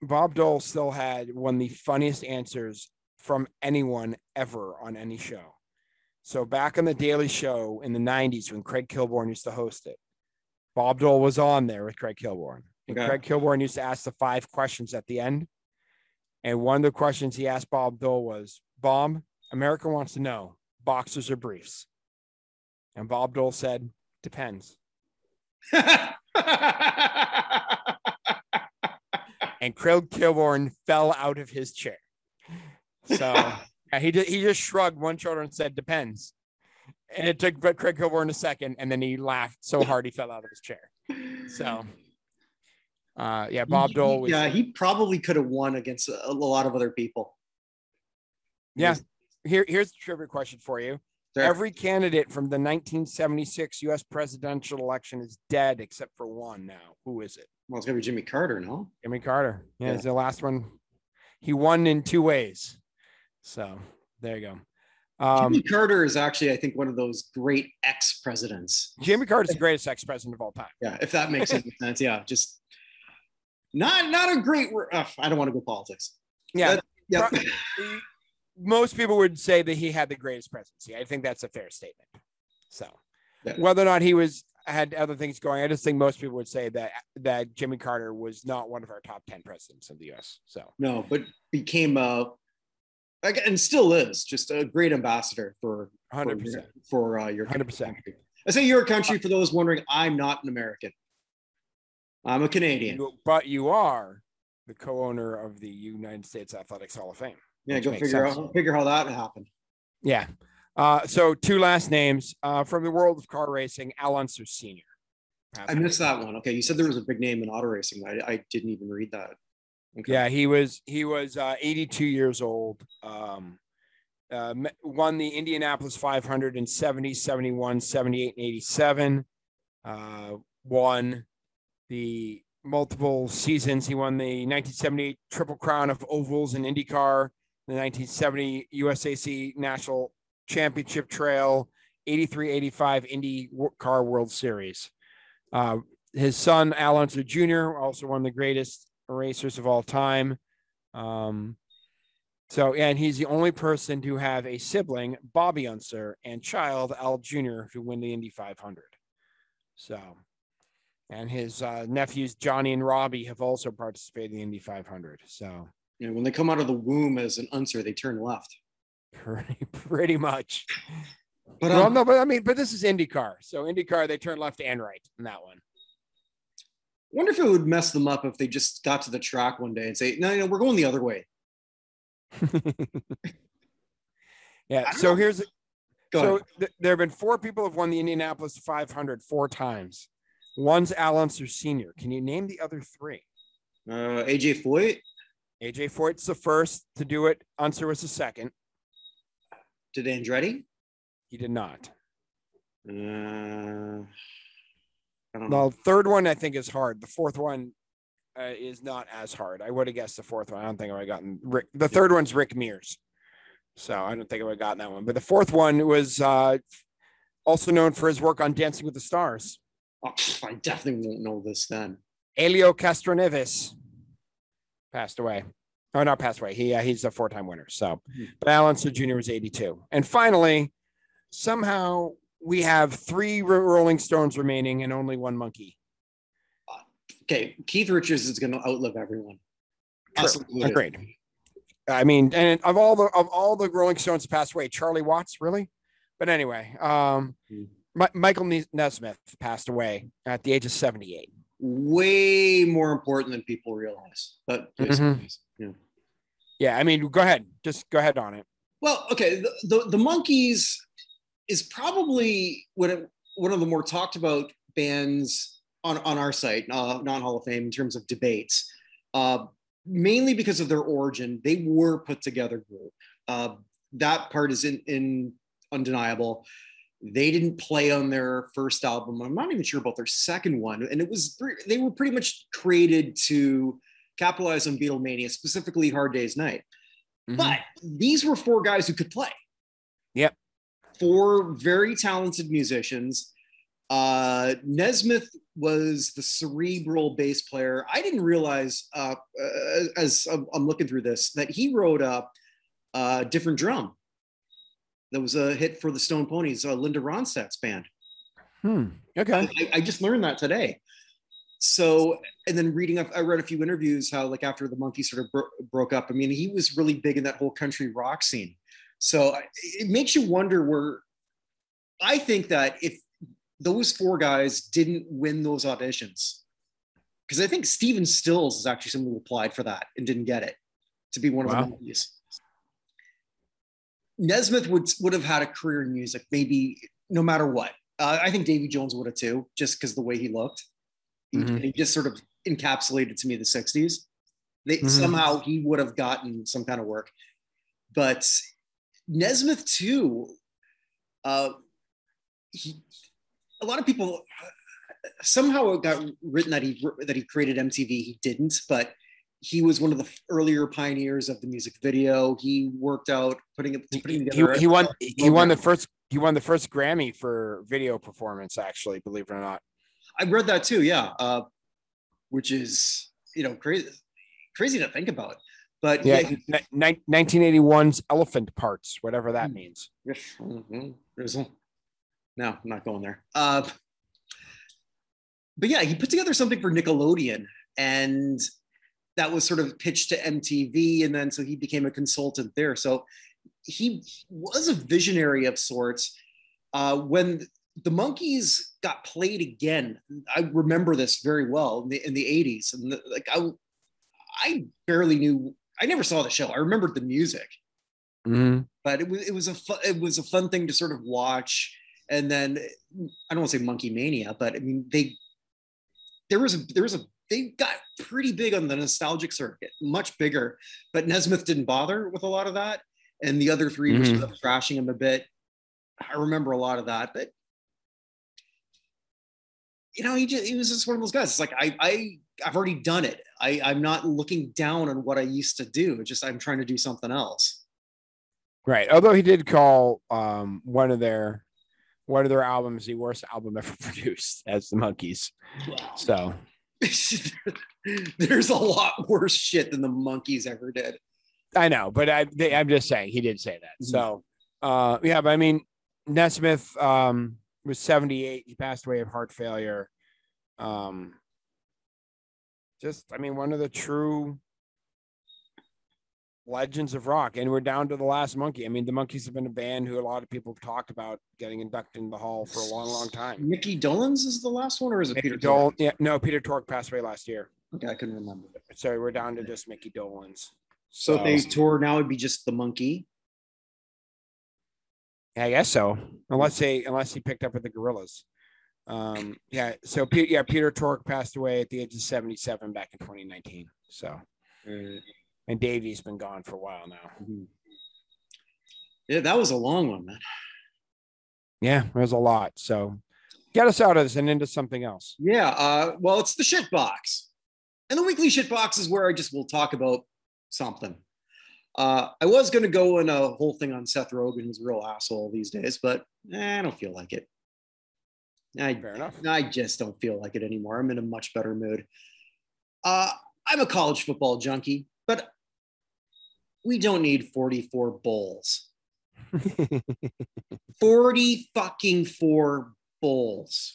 Bob Dole still had one of the funniest answers from anyone ever on any show. So back on the Daily Show in the nineties, when Craig Kilborn used to host it, Bob Dole was on there with Craig Kilborn. And okay. Craig Kilborn used to ask the five questions at the end. And one of the questions he asked Bob Dole was, Bob, America wants to know, boxers or briefs? And Bob Dole said, depends. And Craig Kilborn fell out of his chair. So... Yeah, he just, he just shrugged one shoulder and said, depends. And it took Craig Kilborn a second, and then he laughed so hard he fell out of his chair. So, uh, yeah, Bob Dole. Yeah, he probably could have won against a lot of other people. Yeah. Here, here's a trivia question for you. Sure. Every candidate from the nineteen seventy-six U S presidential election is dead except for one now. Who is it? Well, it's going to be Jimmy Carter, no? Jimmy Carter. Yeah, yeah. It's the last one. He won in two ways. So there you go. Um, Jimmy Carter is actually, I think, one of those great ex-presidents. Jimmy Carter's the greatest ex-president of all time. Yeah, if that makes any sense. Yeah, just not not a great. Ugh, I don't want to go politics. Yeah, that, yeah. Probably, most people would say that he had the greatest presidency. I think that's a fair statement. So yeah. Whether or not he was had other things going, I just think most people would say that that Jimmy Carter was not one of our top ten presidents of the U S. So no, but became a. And still is just a great ambassador for one hundred percent for, for uh, your one hundred percent. I say your country for those wondering. I'm not an American. I'm a Canadian. You, but you are the co-owner of the United States Athletics Hall of Fame. Yeah, go figure sense. out figure how that happened. Yeah. Uh, so two last names uh, from the world of car racing. Al Unser Senior I missed that one. Okay, you said there was a big name in auto racing. I, I didn't even read that. Okay. Yeah, he was he was uh, eighty-two years old, um, uh, won the Indianapolis five hundred in seventy, seventy-one, seventy-eight, and eighty-seven, uh, won the multiple seasons. He won the nineteen seventy-eight Triple Crown of Ovals in IndyCar, the nineteen seventy U S A C National Championship Trail, eighty-three eighty-five Indy Car World Series. Uh, his son, Al Unser Junior, also one of the greatest racers of all time. Um, so, and he's the only person to have a sibling, Bobby Unser, and child, Al Junior, who win the Indy five hundred. So, and his uh, nephews, Johnny and Robbie, have also participated in the Indy five hundred. So, yeah, when they come out of the womb as an Unser, they turn left. Pretty, pretty much. But, um, well, no, but I mean, but this is IndyCar. So IndyCar, they turn left and right in that one. Wonder if it would mess them up if they just got to the track one day and say, no, no, we're going the other way. Yeah. So know. here's, Go so th- there have been four people who have won the Indianapolis five hundred four times. One's Al Unser Senior. Can you name the other three? Uh, A J Foyt. A J Foyt's the first to do it. Unser was the second. Did Andretti? He did not. Uh, I don't know. The third one, I think, is hard. The fourth one uh, is not as hard. I would have guessed the fourth one. I don't think I would have gotten Rick. The third one's Rick Mears. So I don't think I would have gotten that one. But the fourth one was uh, also known for his work on Dancing with the Stars. Oh, I definitely won't know this then. Elio Castroneves passed away. Oh, not passed away. He, uh, he's a four-time winner. So, mm-hmm. But Al Unser Junior was eighty-two. And finally, somehow we have three Rolling Stones remaining and only one monkey. Okay, Keith Richards is going to outlive everyone. Agreed. I mean, and of all the of all the Rolling Stones passed away, Charlie Watts, really? But anyway, um, mm-hmm. My, Michael Nesmith passed away at the age of seventy-eight. Way more important than people realize. But mm-hmm. yeah, yeah. I mean, go ahead. Just go ahead on it. Well, okay. The, the, the Monkees is probably one of, one of the more talked about bands on, on our site, uh, non-Hall of Fame, in terms of debates, uh, mainly because of their origin. They were put together group. Uh, that part is in, in undeniable. They didn't play on their first album. I'm not even sure about their second one. And it was, they were pretty much created to capitalize on Beatlemania, specifically Hard Day's Night. Mm-hmm. But these were four guys who could play. Yep. Four very talented musicians. Uh, Nesmith was the cerebral bass player. I didn't realize uh, uh, as I'm looking through this that he wrote a, a different drum. That was a hit for the Stone Ponies, uh, Linda Ronstadt's band. Hmm. Okay. I, I just learned that today. So, and then reading, I read a few interviews how, like, after the Monkees sort of bro- broke up, I mean, he was really big in that whole country rock scene. So it makes you wonder where, I think that if those four guys didn't win those auditions, because I think Steven Stills is actually someone who applied for that and didn't get it to be one wow. of the Monkees. Nesmith would would have had a career in music, maybe, no matter what. Uh, I think Davy Jones would have too, just because the way he looked. Mm-hmm. He, he just sort of encapsulated to me the sixties. They, mm-hmm. Somehow he would have gotten some kind of work. But Nesmith too, uh, he, a lot of people, somehow it got written that he that he created M T V. He didn't, but he was one of the earlier pioneers of the music video. He worked out putting it putting together. He, he won. He won the first. He won the first Grammy for video performance. Actually, believe it or not, I read that too. Yeah, uh, which is you know crazy, crazy to think about. But yeah, yeah. Ni- nineteen eighty-one's Elephant Parts, whatever that means. No, I'm not going there. Uh, but yeah, he put together something for Nickelodeon and. That was sort of pitched to M T V, and then so he became a consultant there. So he was a visionary of sorts. Uh, when the Monkees got played again, I remember this very well in the, in the eighties. And the, like I, I barely knew. I never saw the show. I remembered the music, mm-hmm. but it was it was a fu- it was a fun thing to sort of watch. And then I don't want to say Monkey Mania, but I mean they there was a there was a they got pretty big on the nostalgic circuit, much bigger, but Nesmith didn't bother with a lot of that. And the other three mm-hmm. were sort of thrashing him a bit. I remember a lot of that, but you know, he just, he was just one of those guys. It's like, I, I, I've already done it. I, I'm not looking down on what I used to do. It's just, I'm trying to do something else. Right. Although he did call um, one of their one of their albums the worst album ever produced as the Monkees. Wow. So there's a lot worse shit than the Monkees ever did. I know, but I, they, I'm just saying he did say that. So, uh, yeah, but I mean, Nesmith um, was seventy-eight. He passed away of heart failure. Um, just, I mean, one of the true legends of rock. And we're down to the last Monkee. I mean, the Monkees have been a band who a lot of people have talked about getting inducted into the Hall for a long, long time. Mickey Dolenz is the last one, or is it Mickey Peter Dol- Tork? Yeah, no, Peter Tork passed away last year. Okay, I couldn't remember. Sorry, we're down to just Mickey Dolenz. So, so if they tour now, it'd be just the Monkee. I guess so. Unless they, unless he picked up with the Gorillas. Um, yeah. So Pe- yeah, Peter Tork passed away at the age of seventy-seven back in twenty nineteen. So, and Davey's been gone for a while now. Mm-hmm. Yeah, that was a long one, man. Yeah, it was a lot. So, get us out of this and into something else. Yeah. Uh, well, it's the shit box, and the weekly shit box is where I just will talk about something. Uh, I was going to go in a whole thing on Seth Rogen, who's a real asshole these days, but eh, I don't feel like it. I, Fair enough. I just don't feel like it anymore. I'm in a much better mood. Uh, I'm a college football junkie, but we don't need forty-four bowls. forty fucking four bowls.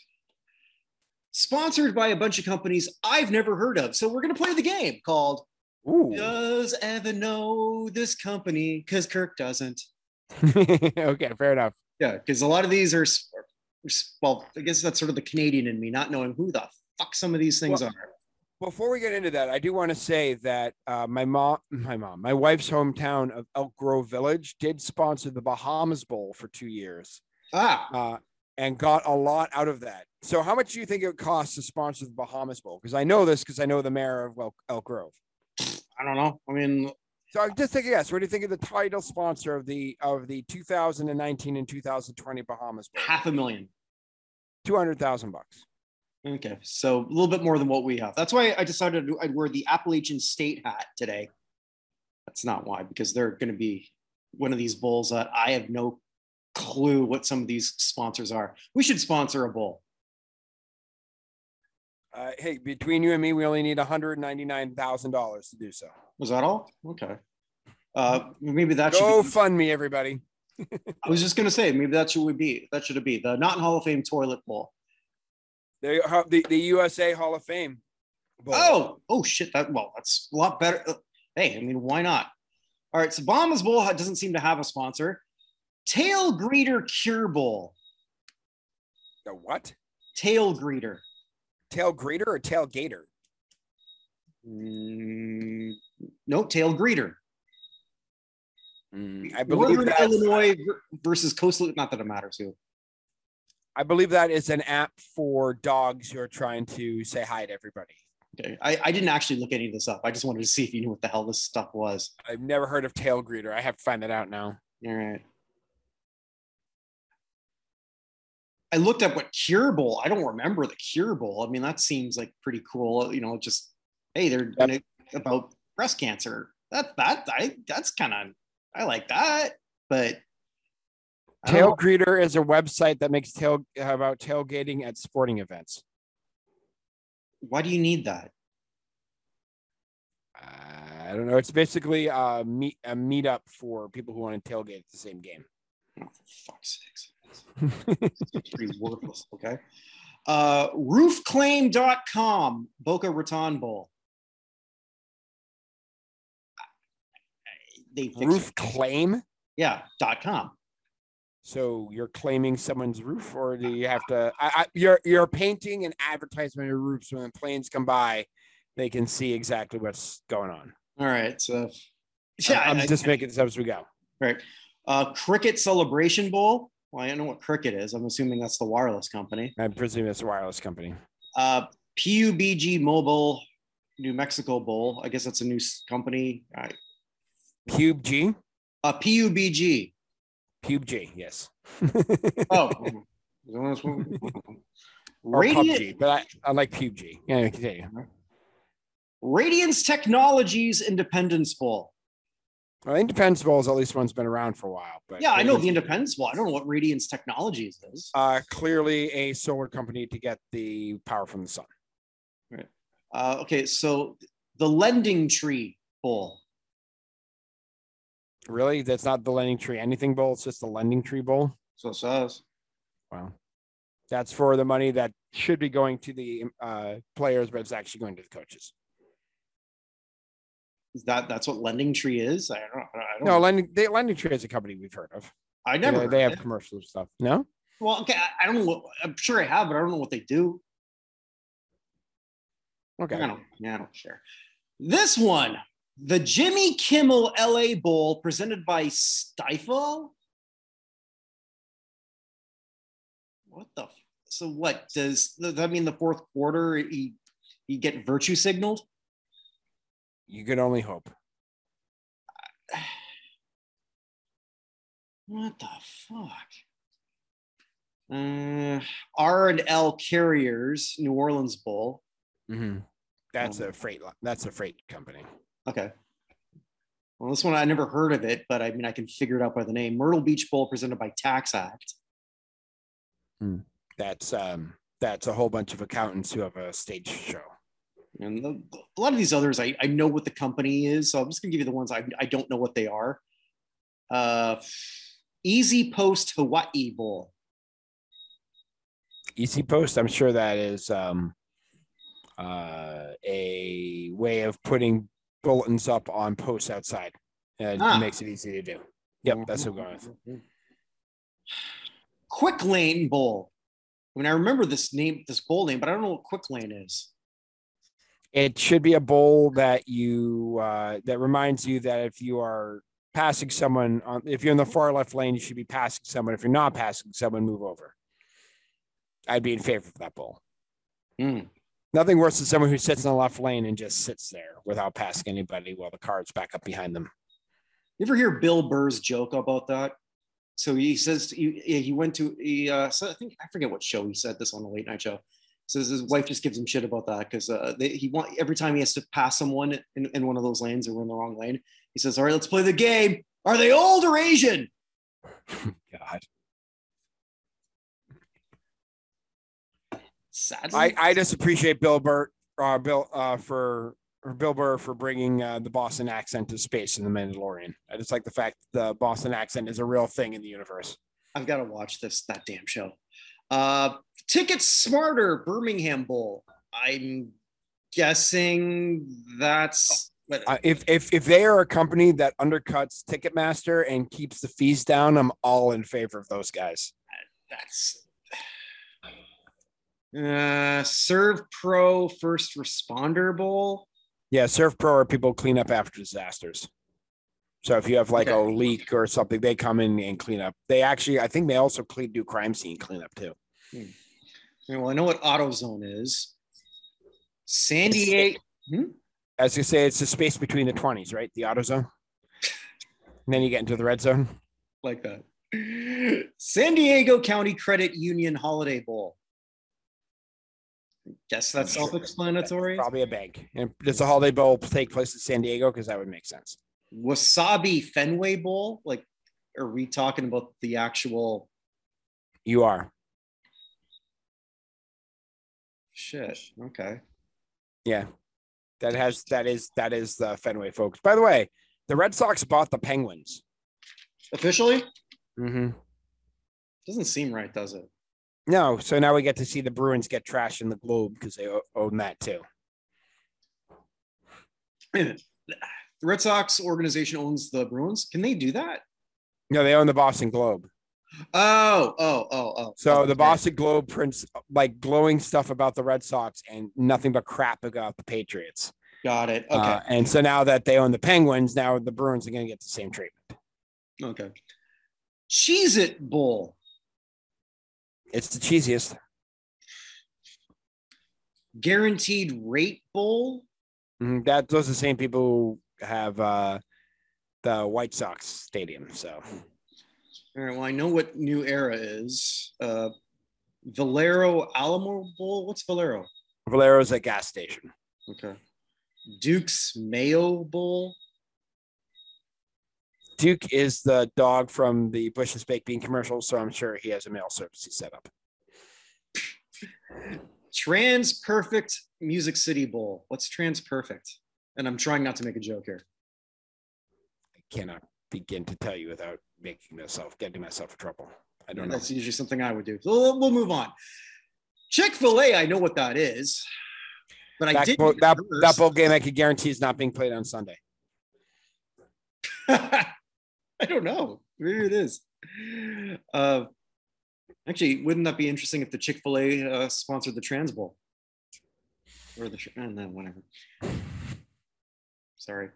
Sponsored by a bunch of companies I've never heard of. So we're going to play the game called Ooh. Does Evan know this company? Because Kirk doesn't. Okay, fair enough. Yeah, because a lot of these are, well, I guess that's sort of the Canadian in me, not knowing who the fuck some of these things well, are. Before we get into that, I do want to say that uh, my mom, my mom, my wife's hometown of Elk Grove Village did sponsor the Bahamas Bowl for two years. Ah. Uh, and got a lot out of that. So how much do you think it costs to sponsor the Bahamas Bowl? Because I know this because I know the mayor of Elk Grove. I don't know. I mean, so I'm just thinking, yes. What do you think of the title sponsor of the of the two thousand nineteen and two thousand twenty Bahamas Bowl? Half a million, two hundred thousand bucks. Okay, so a little bit more than what we have. That's why I decided I'd wear the Appalachian State hat today. That's not why, because they're going to be one of these bowls that I have no clue what some of these sponsors are. We should sponsor a bowl. Uh, hey, between you and me, we only need one hundred ninety-nine thousand dollars to do so. Was that all? Okay. Uh, maybe that should Go be- fund me, everybody. I was just going to say, maybe that should be, that should be the Not in Hall of Fame toilet bowl. The, the, the U S A Hall of Fame bowl. Oh, oh shit. That, well, that's a lot better. Hey, I mean, why not? All right. So Bahamas Bowl doesn't seem to have a sponsor. Tail Greeter Cure Bowl. The what? Tail Greeter. Tail Greeter or Tail Gator? Mm, no, Tail Greeter. Mm, I believe Northern Illinois versus Coastal. Not that it matters who. I believe that is an app for dogs who are trying to say hi to everybody. Okay, I, I didn't actually look any of this up. I just wanted to see if you knew what the hell this stuff was. I've never heard of Tail Greeter. I have to find that out now. All right. I looked up what Cure Bowl. I don't remember the Cure Bowl. I mean, that seems like pretty cool. You know, just hey, they're yep. gonna, about breast cancer. That that I that's kind of I like that. But Tail Greeter is a website that makes tail about tailgating at sporting events. Why do you need that? Uh, I don't know. It's basically a meet a meetup for people who want to tailgate at the same game. Oh, for fuck's sakes. It's pretty worthless, okay? Uh, roofclaim dot com, Boca Raton Bowl. They roofclaim? Yeah, dot com. So you're claiming someone's roof, or do you have to? I, I, you're you're painting an advertisement of roofs so when planes come by, they can see exactly what's going on. All right, so yeah, I'm, I'm I, just I, making this up as we go. All right, uh, Cricket Celebration Bowl. Well, I don't know what Cricket is. I'm assuming that's the wireless company. I'm presuming that's a wireless company. Uh, P U B G Mobile New Mexico Bowl. I guess that's a new company. All right. P U B G? Uh, P U B G. P U B G, yes. Oh. Radiant- P U B G, but I, I like P U B G. Yeah, continue. Radiance Technologies Independence Bowl. Well, Independence Bowl is at least one's been around for a while. But yeah, I know the Independence Bowl. I don't know what Radiance Technologies is. Uh, clearly a solar company to get the power from the sun. Right. Uh, okay, so the Lending Tree Bowl. Really? That's not the Lending Tree Anything Bowl. It's just the Lending Tree Bowl. So it says. Wow. That's for the money that should be going to the uh, players, but it's actually going to the coaches. Is that that's what Lending Tree is? I don't, I don't no, know. No, Lending, they, Lending Tree is a company we've heard of. I never. They, they have it. Commercial stuff. No. Well, okay. I, I don't know. What, I'm sure I have, but I don't know what they do. Okay. I don't, yeah, I don't care. This one, the Jimmy Kimmel L A Bowl, presented by Stifel. What the? F- so what does, does that mean? The fourth quarter, he he get virtue signaled. You could only hope. What the fuck? Uh, R and L Carriers, New Orleans Bowl. Mm-hmm. That's um, a freight. That's a freight company. Okay. Well, this one I never heard of it, but I mean I can figure it out by the name. Myrtle Beach Bowl, presented by Tax Act. Mm. That's um. That's a whole bunch of accountants who have a stage show. And the, a lot of these others, I, I know what the company is, so I'm just going to give you the ones I, I don't know what they are. Uh, Easy Post Hawaii Bowl. Easy Post, I'm sure that is um, uh, a way of putting bulletins up on posts outside. It ah. makes it easy to do. Yep, that's what we're going with. Quick Lane Bowl. I mean, I remember this name, this bowl name, but I don't know what Quick Lane is. It should be a bowl that you uh, that reminds you that if you are passing someone, on, if you're in the far left lane, you should be passing someone. If you're not passing someone, move over. I'd be in favor of that bowl. Mm. Nothing worse than someone who sits in the left lane and just sits there without passing anybody while the car's back up behind them. You ever hear Bill Burr's joke about that? So he says he, he went to he, uh, so I think I forget what show he said this on, the late night show. So his wife just gives him shit about that because uh, he want every time he has to pass someone in, in one of those lanes or in the wrong lane, he says, "All right, let's play the game. Are they old or Asian?" God. Sadly, I, I just appreciate Bill Burr, uh, Bill uh, for or Bill Burr for bringing uh, the Boston accent to space in The Mandalorian. I just like the fact that the Boston accent is a real thing in the universe. I've got to watch this that damn show. Uh, Ticket Smarter Birmingham Bowl. I'm guessing that's what uh, if if if they are a company that undercuts Ticketmaster and keeps the fees down, I'm all in favor of those guys. That's uh, Serve Pro First Responder Bowl. Yeah, Serve Pro are people clean up after disasters. So if you have like okay. a leak or something, they come in and clean up. They actually, I think they also clean, do crime scene cleanup too. Hmm. Well, I know what AutoZone is. San Diego. Hmm? As you say, it's the space between the twenties, right? The AutoZone. And then you get into the red zone. Like that. San Diego County Credit Union Holiday Bowl. I guess that's sure. self-explanatory. That's probably a bank. And does the Holiday Bowl take place in San Diego? Because that would make sense. Wasabi Fenway Bowl? Like, are we talking about the actual? You are. Shit. Okay. Yeah, that has that is that is the Fenway folks. By the way, the Red Sox bought the Penguins. Officially? Mm-hmm. Doesn't seem right, does it? No. So now we get to see the Bruins get trashed in the Globe because they own that too. The Red Sox organization owns the Bruins. Can they do that? No, they own the Boston Globe. Oh, oh, oh, oh. So okay. The Boston Globe prints like glowing stuff about the Red Sox and nothing but crap about the Patriots. Got it. Okay. Uh, and so now that they own the Penguins, now the Bruins are going to get the same treatment. Okay. Cheez-It Bowl. It's the cheesiest. Guaranteed Rate Bowl. Mm-hmm. That those are the same people who have uh, the White Sox stadium. So, all right. Well, I know what New Era is. Uh, Valero Alamo Bowl. What's Valero? Valero's a gas station. Okay. Duke's Mayo Bowl. Duke is the dog from the Bush's Baked Bean commercial, so I'm sure he has a mail service set up. Trans Perfect Music City Bowl. What's Trans Perfect? And I'm trying not to make a joke here. I cannot begin to tell you without making myself, getting myself in trouble. I don't yeah, know. That's usually something I would do. So we'll, we'll move on. Chick-fil-A, I know what that is, but that I didn't. Bo- that, that bowl game I could guarantee is not being played on Sunday. I don't know. Maybe it is. Uh, actually, wouldn't that be interesting if the Chick-fil-A uh, sponsored the Trans Bowl? Or the, I don't know, whatever. Sorry.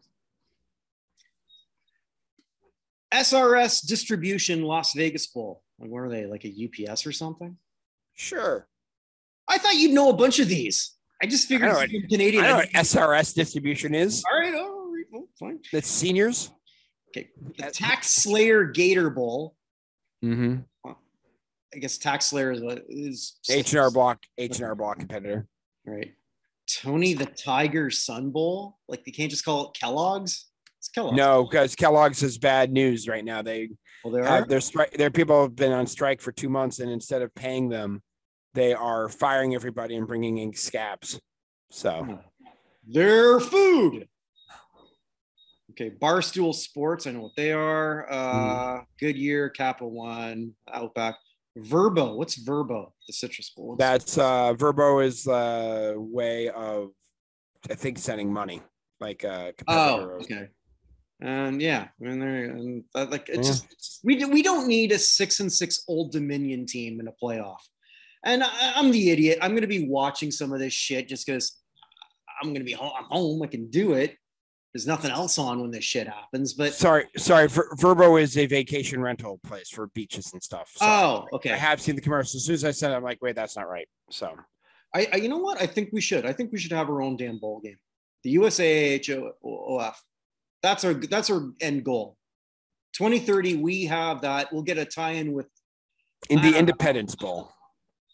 S R S Distribution Las Vegas Bowl. Like, what are they, like a U P S or something? Sure. I thought you'd know a bunch of these. I just figured I know Canadian. I know what S R S Distribution is. All right. All right. Oh, fine. That's seniors. Okay. The Tax Slayer Gator Bowl. Mm-hmm. Well, I guess Tax Slayer is what is H and R Block, H and R Block competitor. Right. Tony the Tiger Sun Bowl. Like, they can't just call it Kellogg's. It's Kellogg's. No, because Kellogg's is bad news right now. They well, there have are. Their strike. Their people have been on strike for two months, and instead of paying them, they are firing everybody and bringing in scabs. So, their food. Okay, Barstool Sports. I know what they are. Uh, mm. Goodyear, Capital One, Outback. Verbo. What's Verbo? The Citrus Bowl. What's That's uh, Verbo is a uh, way of, I think, sending money. Like uh, oh, okay. Um, yeah, I mean, and uh, like it's yeah. just it's, we we don't need a six and six Old Dominion team in a playoff. And I, I'm the idiot. I'm gonna be watching some of this shit just because I'm gonna be home. I'm home. I can do it. There's nothing else on when this shit happens. But sorry, sorry. Ver- Verbo is a vacation rental place for beaches and stuff. So oh, okay. I have seen the commercials. As soon as I said it, I'm like, wait, that's not right. So, I, I you know what? I think we should. I think we should have our own damn bowl game. The U S A A H O F. That's our that's our end goal. twenty thirty, we have that. We'll get a tie-in with in the Independence know. Bowl.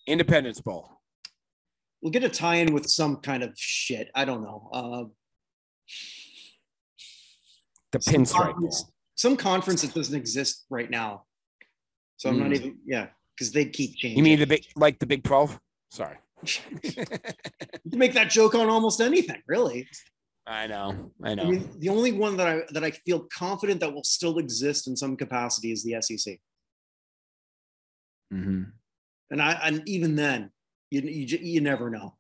Independence Bowl. We'll get a tie-in with some kind of shit. I don't know. Uh, the Pinstripe Bowl. Some conference that doesn't exist right now. So I'm mm. not even yeah, because they keep changing. You mean the big like the Big twelve? Sorry. You can make that joke on almost anything, really. I know, I know. I mean, the only one that I that I feel confident that will still exist in some capacity is the S E C. Mm-hmm. And I, and even then, you, you you never know.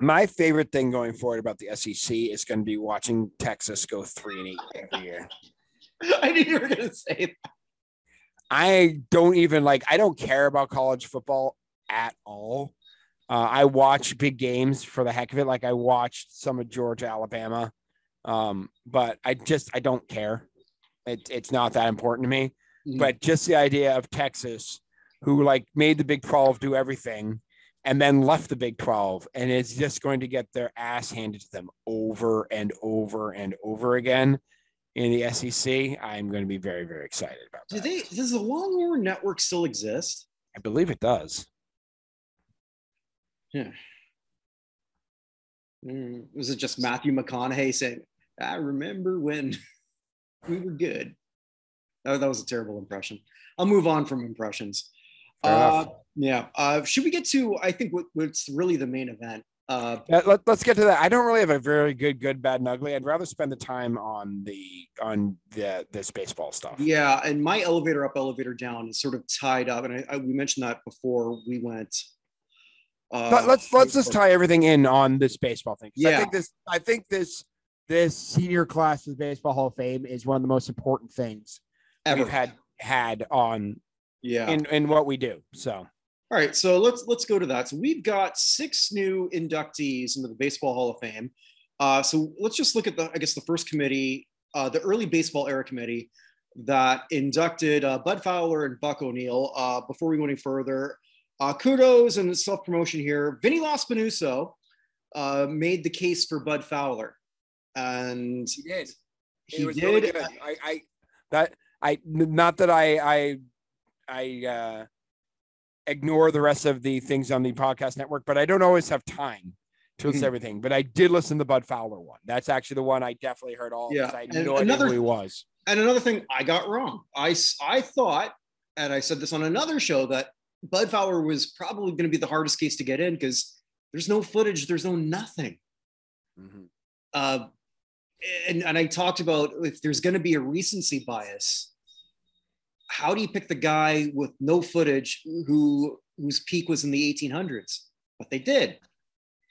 My favorite thing going forward about the S E C is going to be watching Texas go three and eight every year. I knew you were going to say that. I don't even like. I don't care about college football at all. Uh, I watch big games for the heck of it. Like, I watched some of Georgia, Alabama, um, but I just, I don't care. It, it's not that important to me, mm-hmm. but just the idea of Texas, who like made the Big twelve do everything and then left the Big twelve and is just going to get their ass handed to them over and over and over again in the S E C. I'm going to be very, very excited about do that. They, does the Longhorn Network still exist? I believe it does. Yeah. Mm, was it just Matthew McConaughey saying, I remember when we were good? Oh, that was a terrible impression. I'll move on from impressions. Uh, yeah. Uh, should we get to, I think, what, what's really the main event? Uh, yeah, let, let's get to that. I don't really have a very good, good, bad, and ugly. I'd rather spend the time on the on the this baseball stuff. Yeah, and my elevator up, elevator down is sort of tied up. And I, I, we mentioned that before we went. Uh, but let's let's just tie everything in on this baseball thing. Yeah. I think this I think this this senior class of the Baseball Hall of Fame is one of the most important things ever we've had had on yeah in, in what we do. So all right, so let's let's go to that. So we've got six new inductees into the Baseball Hall of Fame. Uh, so let's just look at the I guess the first committee, uh, the early baseball era committee that inducted uh, Bud Fowler and Buck O'Neill. Uh, before we go any further. Uh, kudos and self-promotion here. Vinny Laspinuso uh, made the case for Bud Fowler, and he did. He it was did. Really good. I, I that I not that I I I uh, ignore the rest of the things on the podcast network, but I don't always have time to listen to everything. But I did listen to the Bud Fowler one. That's actually the one I definitely heard all. Yeah, I had no idea who he was. And another thing I got wrong. I, I thought, and I said this on another show, that Bud Fowler was probably going to be the hardest case to get in because there's no footage, there's no nothing. Mm-hmm. uh, and, and I talked about if there's going to be a recency bias, how do you pick the guy with no footage who whose peak was in the eighteen hundreds? But they did.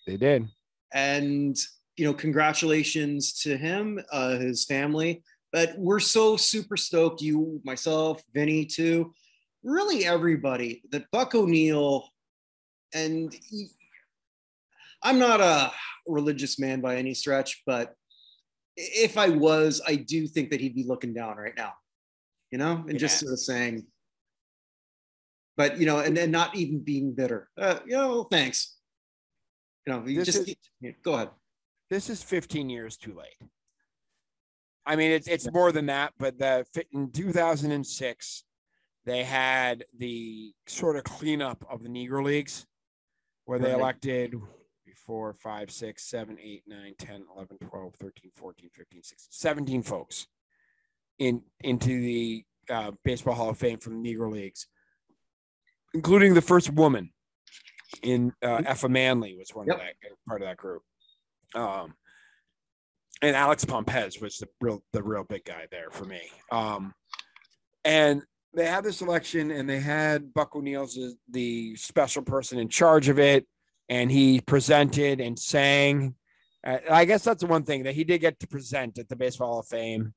They did. And, you know, congratulations to him, uh, his family. But we're so super stoked, you, myself, Vinny too, really everybody, that Buck O'Neill, and he, I'm not a religious man by any stretch, but if I was, I do think that he'd be looking down right now, you know, and yeah. just sort of saying, but, you know, and then not even being bitter. Uh, you know, thanks. You know, you just is, you know, go ahead. This is fifteen years too late. I mean, it's it's more than that, but the in two thousand six, they had the sort of cleanup of the Negro Leagues, where they elected four, five, six, seven, eight, nine, ten, eleven, twelve, thirteen, fourteen, fifteen, sixteen, seventeen folks in into the uh, Baseball Hall of Fame from the Negro Leagues, including the first woman in uh, Effa Manley was one yep. of that part of that group. Um, And Alex Pompez was the real, the real big guy there for me. Um, and they had this election, and they had Buck O'Neill's the special person in charge of it, and he presented and sang. Uh, I guess that's the one thing that he did get to present at the Baseball Hall of Fame,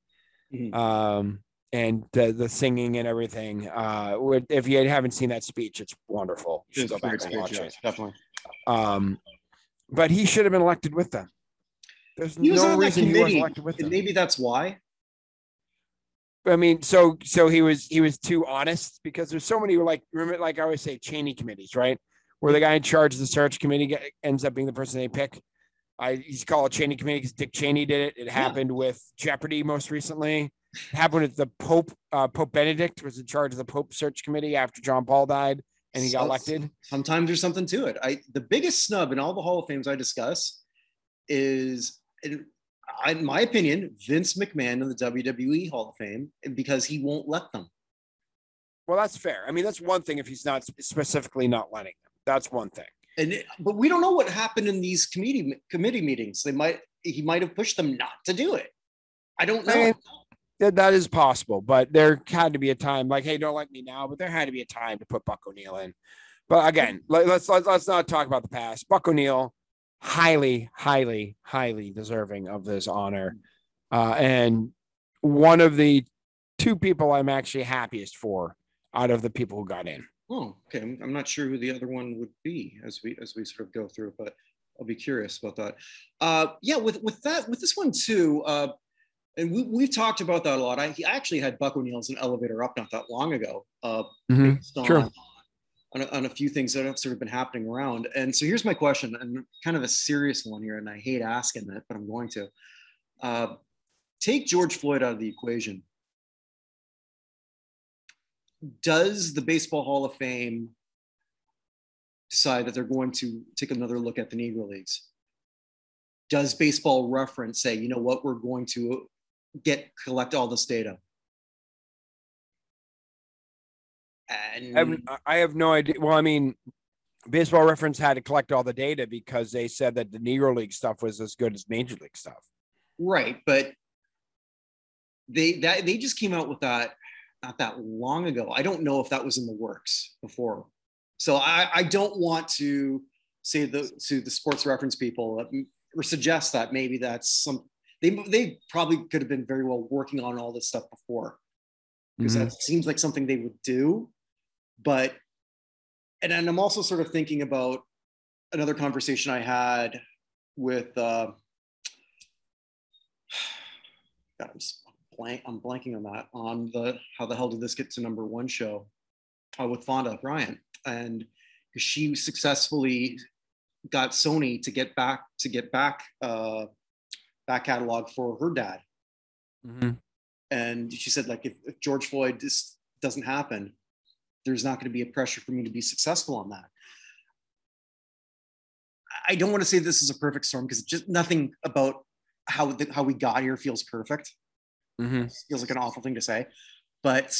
mm-hmm. um, and uh, the singing and everything. Uh, if you haven't seen that speech, it's wonderful. You should go back and watch it. Definitely. Um, but he should have been elected with them. There's he was no on that reason committee. He wasn't elected with them. And maybe that's why. I mean, so so he was he was too honest, because there's so many, like, remember, like I always say, Cheney committees, right? Where the guy in charge of the search committee ends up being the person they pick. I used to call it Cheney committee because Dick Cheney did it. It yeah. happened with Jeopardy most recently. It happened with the Pope. Uh, Pope Benedict was in charge of the Pope search committee after John Paul died, and he so, got elected. Sometimes there's something to it. I the biggest snub in all the Hall of Fames I discuss is, in my opinion, Vince McMahon in the W W E Hall of Fame, because he won't let them. Well, that's fair. I mean, that's one thing if he's not specifically not letting them. That's one thing. And it, but we don't know what happened in these committee committee meetings. They might he might have pushed them not to do it. I don't know. I mean, that, that is possible, but there had to be a time like, hey, don't like me now, but there had to be a time to put Buck O'Neill in. But again, let, let's let's let's not talk about the past. Buck O'Neill. Highly, highly, highly deserving of this honor. Uh, and one of the two people I'm actually happiest for out of the people who got in. Oh, okay. I'm not sure who the other one would be as we as we sort of go through, but I'll be curious about that. Uh, yeah, with with that, with this one too, uh, and we, we've talked about that a lot. I, I actually had Buck O'Neill as an elevator up not that long ago. Uh, mm-hmm. based on, sure. On a, on a few things that have sort of been happening around. And so here's my question, and kind of a serious one here, and I hate asking that, but I'm going to. Uh, take George Floyd out of the equation. Does the Baseball Hall of Fame decide that they're going to take another look at the Negro Leagues? Does baseball reference say, you know what, we're going to get collect all this data? And I have, I have no idea. Well, I mean, Baseball Reference had to collect all the data because they said that the Negro League stuff was as good as Major League stuff. Right, but they that they just came out with that not that long ago. I don't know if that was in the works before. So I, I don't want to say the, to the Sports Reference people or suggest that maybe that's some they they probably could have been very well working on all this stuff before, because mm-hmm. that seems like something they would do. But, and then I'm also sort of thinking about another conversation I had with, uh, God, I'm, blank, I'm blanking on that, on the, how the hell did this get to number one show uh, with Fonda Bryant. And she successfully got Sony to get back, to get back, uh, back catalog for her dad. Mm-hmm. And she said, like, if, if George Floyd just doesn't happen, there's not going to be a pressure for me to be successful on that. I don't want to say this is a perfect storm because just nothing about how the, how we got here feels perfect. Mm-hmm. It feels like an awful thing to say, but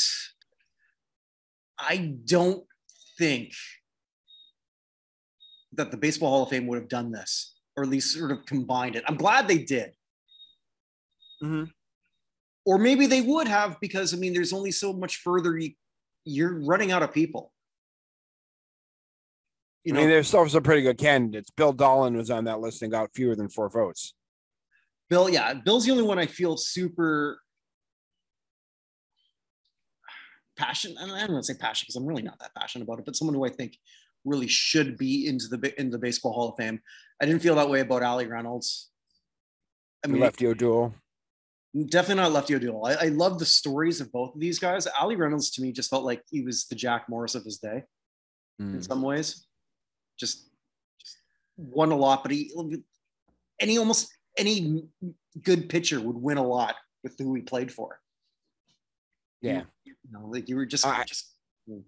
I don't think that the Baseball Hall of Fame would have done this, or at least sort of combined it. I'm glad they did. Mm-hmm. Or maybe they would have, because, I mean, there's only so much further you, you're running out of people. You know, I mean, there's still some pretty good candidates. Bill Dolan was on that list and got fewer than four votes. Bill, yeah. Bill's the only one I feel super passionate. I don't want to say passionate because I'm really not that passionate about it, but someone who I think really should be into the into the Baseball Hall of Fame. I didn't feel that way about Allie Reynolds. I mean, Lefty O'Doul. Definitely not Lefty O'Doul. I, I love the stories of both of these guys. Allie Reynolds to me just felt like he was the Jack Morris of his day mm. in some ways. Just, just won a lot, but he any almost any good pitcher would win a lot with who he played for. Yeah, you know, like you were just. I, just mm.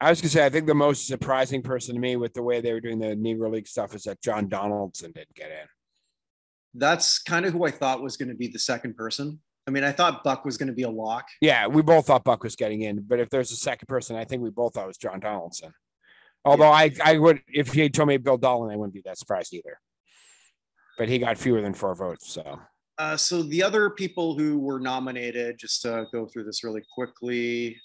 I was gonna say, I think the most surprising person to me with the way they were doing the Negro League stuff is that John Donaldson didn't get in. That's kind of who I thought was going to be the second person. I mean, I thought Buck was going to be a lock. Yeah, we both thought Buck was getting in, but if there's a second person, I think we both thought it was John Donaldson. Although yeah. I, I would, if he had told me Bill Dolan, I wouldn't be that surprised either. But he got fewer than four votes. So, uh, so the other people who were nominated, just to go through this really quickly.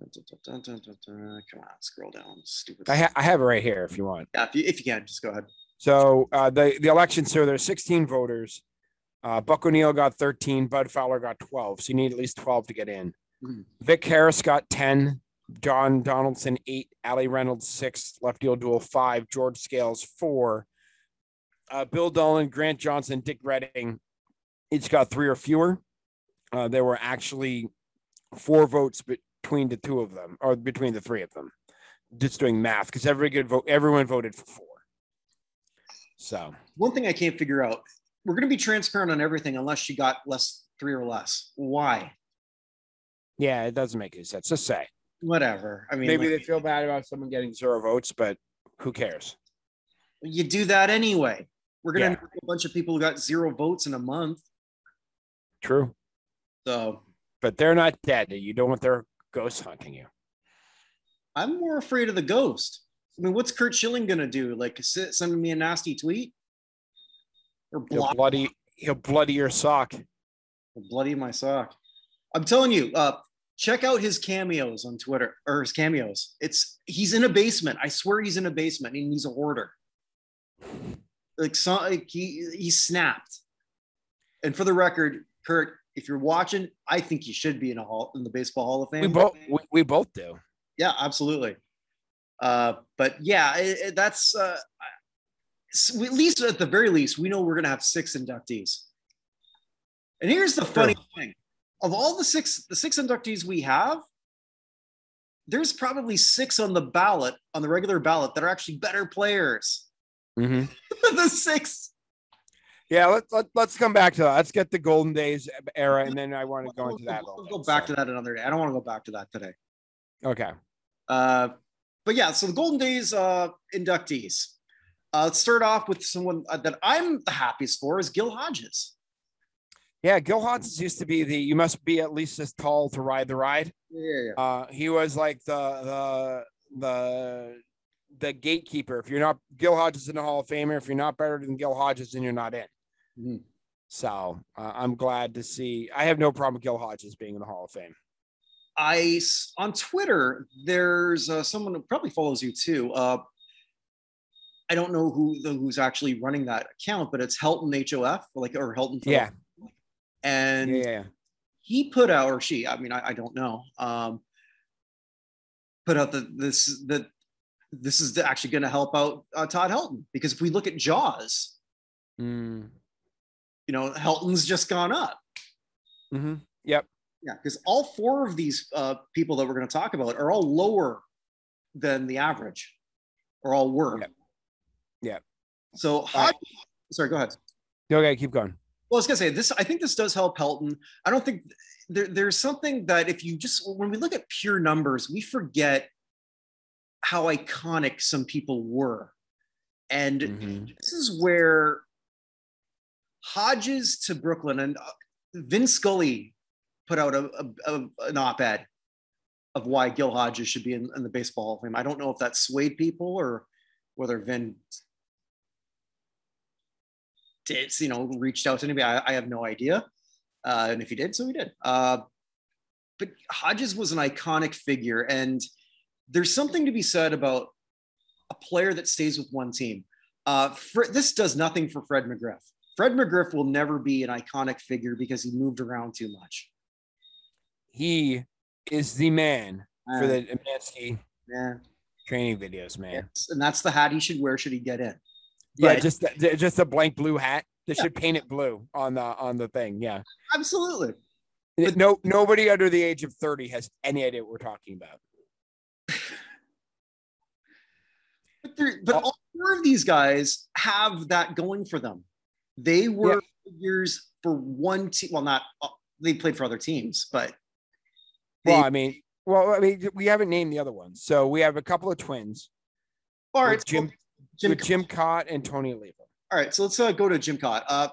Dun, dun, dun, dun, dun, dun. Come on, scroll down. Stupid. I, ha- I have it right here if you want. Yeah, if you, if you can, just go ahead. So uh, the, the election, so there's sixteen voters. Uh, Buck O'Neill got thirteen. Bud Fowler got twelve. So you need at least twelve to get in. Mm-hmm. Vic Harris got ten. John Donaldson, eight. Allie Reynolds, six. Lefty O'Doul, five. George Scales, four. Uh, Bill Dolan, Grant Johnson, Dick Redding each got three or fewer. Uh, there were actually four votes between the two of them, or between the three of them. Just doing math, because every good vote, everyone voted for four. So one thing I can't figure out: we're going to be transparent on everything, unless you got less three or less. Why? Yeah, it doesn't make any sense. Just say. Whatever. I mean, maybe like, they feel bad about someone getting zero votes, but who cares? You do that anyway. We're gonna yeah. know a bunch of people who got zero votes in a month. True. So, but they're not dead. You don't want their ghost haunting you. I'm more afraid of the ghost. I mean, what's Kurt Schilling gonna do? Like, send me a nasty tweet or block? He'll bloody, he'll bloody your sock. He'll bloody my sock. I'm telling you. Uh, Check out his cameos on Twitter, or his cameos. It's he's in a basement. I swear he's in a basement, and he's a hoarder. Like, so, like he he snapped. And for the record, Kurt, if you're watching, I think you should be in a hall in the Baseball Hall of Fame. We both we, we both do. Yeah, absolutely. Uh, but yeah, it, it, that's uh, so at least at the very least, we know we're gonna have six inductees. And here's the funny sure. thing. Of all the six, the six inductees we have, there's probably six on the ballot, on the regular ballot, that are actually better players. Mm-hmm. The six. Yeah, let's let, let's come back to that. Let's get the Golden Days era, and then I want to go into that. We'll go back to that another day. I don't want to go back to that today. Okay. Uh, but yeah, so the Golden Days uh, inductees. Uh, let's start off with someone that I'm the happiest for is Gil Hodges. Yeah, Gil Hodges used to be the you must be at least as tall to ride the ride. Yeah, yeah. Uh, he was like the the the the gatekeeper. If you're not Gil Hodges in the Hall of Famer, if you're not better than Gil Hodges, then you're not in. Mm-hmm. So uh, I'm glad to see. I have no problem with Gil Hodges being in the Hall of Fame. I on Twitter, there's uh, someone who probably follows you too. Uh, I don't know who the, who's actually running that account, but it's Helton H O F like or Helton. Phil. Yeah. And yeah. he put out, or she, I mean, I, I don't know, um, put out that this that this is actually going to help out uh, Todd Helton. Because if we look at Jaws, mm. you know, Helton's just gone up. Mm-hmm. Yep. Yeah, because all four of these uh, people that we're going to talk about are all lower than the average, or all were. Yep. yep. So, Hodge, uh, sorry, go ahead. Okay, keep going. Well, I was gonna say this. I think this does help Helton. I don't think there, there's something that if you just when we look at pure numbers, we forget how iconic some people were, and mm-hmm. this is where Hodges to Brooklyn, and Vin Scully put out a, a, a, an op-ed of why Gil Hodges should be in, in the Baseball Hall of Fame. I don't know if that swayed people or whether Vin did, you know, reached out to anybody. I, I have no idea. Uh, and if he did, so he did. Uh, but Hodges was an iconic figure. And there's something to be said about a player that stays with one team. Uh, for, this does nothing for Fred McGriff. Fred McGriff will never be an iconic figure because he moved around too much. He is the man uh, for the Mency yeah. training videos, man. Yes. And that's the hat he should wear should he get in. But, yeah, just the, just a blank blue hat. They yeah. should paint it blue on the on the thing. Yeah, absolutely. But no, nobody under the age of thirty has any idea what we're talking about. But, there, but uh, all four of these guys have that going for them. They were yeah. figures for one team. Well, not they played for other teams, but they, well, I mean, well, I mean, we haven't named the other ones. So we have a couple of twins. All right, Jim, Jim, with Jim Cott and Tony Oliva. All right, so let's uh, go to Jim Cott. Uh,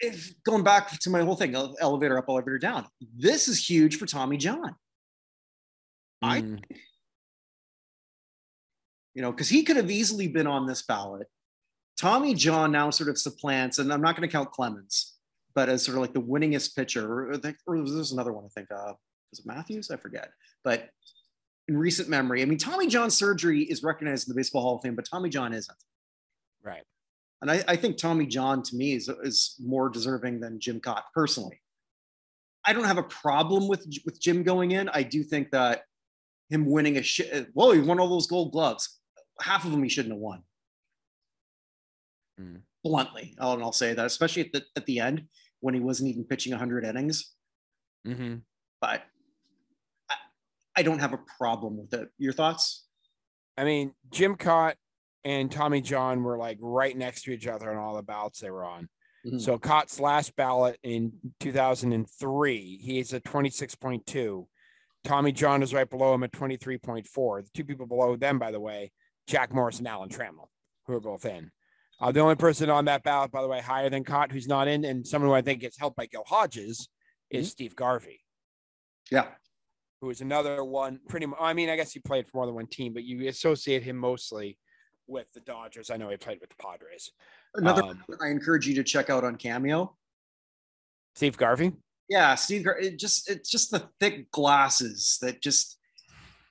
if, going back to my whole thing, elevator up, elevator down. This is huge for Tommy John. Mm. I. You know, because he could have easily been on this ballot. Tommy John now sort of supplants, and I'm not going to count Clemens, but as sort of like the winningest pitcher, or, the, or there's another one, I think. Uh, was it Matthews? I forget. But in recent memory, I mean, Tommy John surgery is recognized in the Baseball Hall of Fame, but Tommy John isn't. Right. And I, I think Tommy John, to me, is, is more deserving than Jim Cott, personally. I don't have a problem with, with Jim going in. I do think that him winning a shit, whoa, he won all those Gold Gloves. Half of them he shouldn't have won. Mm. Bluntly, oh, and I'll say that, especially at the at the end when he wasn't even pitching one hundred innings. Mm-hmm. But I, I don't have a problem with it. Your thoughts? I mean, Jim Cott and Tommy John were like right next to each other on all the ballots they were on. Mm-hmm. So Cott's last ballot in two thousand three, he's at twenty-six point two. Tommy John is right below him at twenty-three point four. The two people below them, by the way, Jack Morris and Alan Trammell, who are both in. Uh, the only person on that ballot, by the way, higher than Cott, who's not in, and someone who I think gets helped by Gil Hodges, is mm-hmm. Steve Garvey. Yeah. Who is another one, pretty much. I mean, I guess he played for more than one team, but you associate him mostly with the Dodgers. I know he played with the Padres. Another um, one I encourage you to check out on Cameo. Steve Garvey? Yeah, Steve Garvey. It just, it's just the thick glasses that just,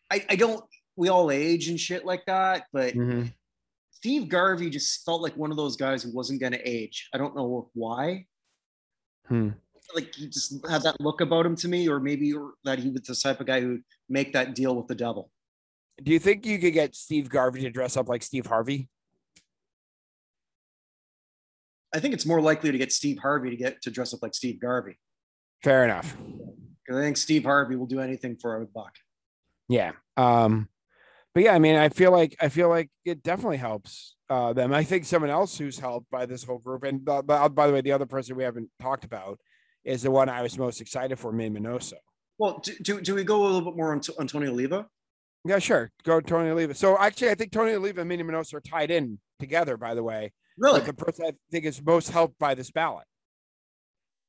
I, I don't, we all age and shit like that, but mm-hmm. Steve Garvey just felt like one of those guys who wasn't going to age. I don't know why. Hmm. Like he just had that look about him to me, or maybe or that he was the type of guy who'd make that deal with the devil. Do you think you could get Steve Garvey to dress up like Steve Harvey? I think it's more likely to get Steve Harvey to get to dress up like Steve Garvey. Fair enough. I think Steve Harvey will do anything for a buck. Yeah. Um, But yeah, I mean, I feel like I feel like it definitely helps uh, them. I think someone else who's helped by this whole group, and uh, by the way, the other person we haven't talked about is the one I was most excited for, May Minoso. Well, do, do, do we go a little bit more on, on Tony Oliva? Yeah, sure. Go Tony Oliva. So actually, I think Tony Oliva and May Minoso are tied in together, by the way. Really? Like the person I think is most helped by this ballot.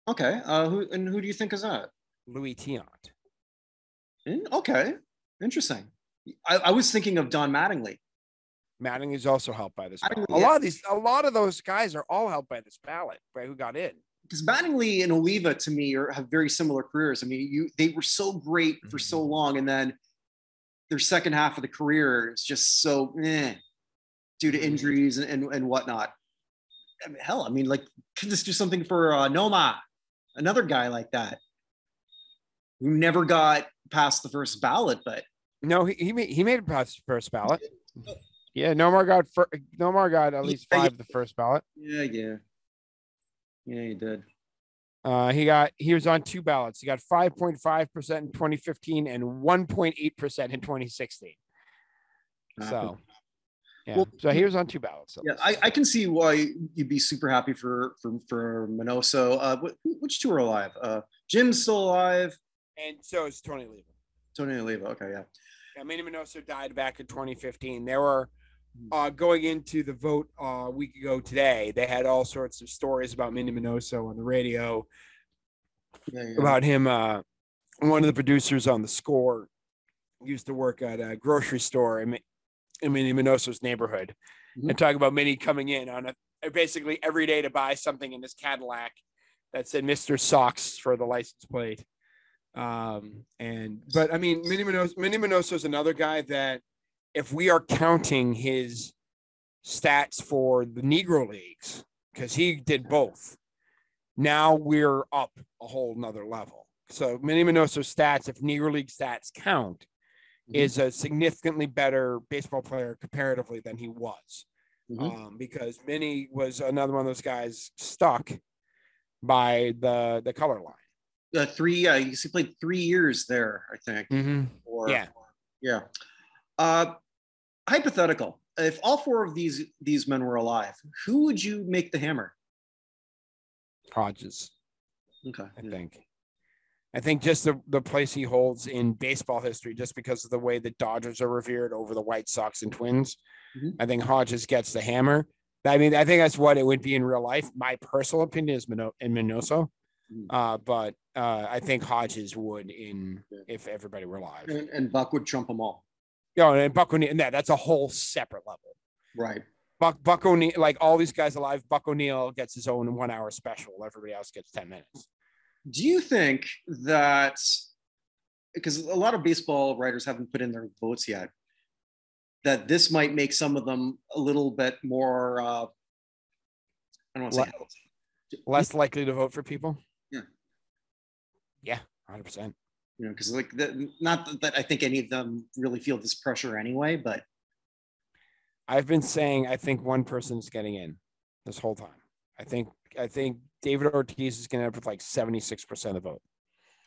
Okay. Uh, who and who do you think is that? Louis Tiant. Okay. Interesting. I, I was thinking of Don Mattingly. Mattingly is also helped by this ballot. A lot of these, a lot of those guys are all helped by this ballot, right? Who got in? Because Mattingly and Oliva, to me, are, have very similar careers. I mean, you they were so great for mm-hmm. so long, and then their second half of the career is just so eh, due to injuries and, and, and whatnot. I mean, hell, I mean, like, could this do something for uh, Noma, another guy like that who never got past the first ballot, but. No, he he made, he made it past the first ballot. Yeah, Nomar got fir- Nomar got at least five of the first ballot. Yeah, yeah, yeah, he did. Uh, he got he was on two ballots. He got five point five percent in twenty fifteen and one point eight percent in twenty sixteen. So, yeah, well, so he was on two ballots. So yeah, I, I can see why you'd be super happy for for for Minoso. Uh, which two are alive? Uh, Jim's still alive, and so is Tony Oliva. Tony Oliva. Okay, yeah. Yeah, Manny Minoso died back in twenty fifteen. There were uh, going into the vote uh, a week ago today, they had all sorts of stories about Mindy Minoso on the radio, yeah, yeah. about him. Uh, one of the producers on the score used to work at a grocery store in, in Mindy Minoso's neighborhood, mm-hmm. and talk about Mindy coming in on a, basically every day to buy something in this Cadillac that said Mister Socks for the license plate. Um, and, but I mean, Mindy Minoso, Mindy Minoso is another guy that, if we are counting his stats for the Negro Leagues, because he did both, now we're up a whole nother level. So Mindy Minoso's stats, if Negro League stats count, mm-hmm. is a significantly better baseball player comparatively than he was. Mm-hmm. Um, because Mindy was another one of those guys stuck by the, the color line. Uh, three, uh, he played three years there, I think. Mm-hmm. Or, yeah. Or, yeah. Uh, hypothetical. If all four of these these men were alive, who would you make the hammer? Hodges. Okay. I yeah. think. I think just the, the place he holds in baseball history, just because of the way the Dodgers are revered over the White Sox and Twins, mm-hmm. I think Hodges gets the hammer. I mean, I think that's what it would be in real life. My personal opinion is Mino- in Minoso. Uh, but uh, I think Hodges would in if everybody were alive, and, and Buck would trump them all. Yeah, and Buck O'Neill, and that, that's a whole separate level, right? Buck Buck O'Neill, like all these guys alive, Buck O'Neill gets his own one-hour special. Everybody else gets ten minutes. Do you think that, because a lot of baseball writers haven't put in their votes yet, that this might make some of them a little bit more? Uh, I don't want to say less, less likely to vote for people. Yeah. Yeah, one hundred percent. You know, because like, the, not that I think any of them really feel this pressure anyway, but I've been saying I think one person is getting in this whole time. I think I think David Ortiz is going to end up with like seventy-six percent of the vote.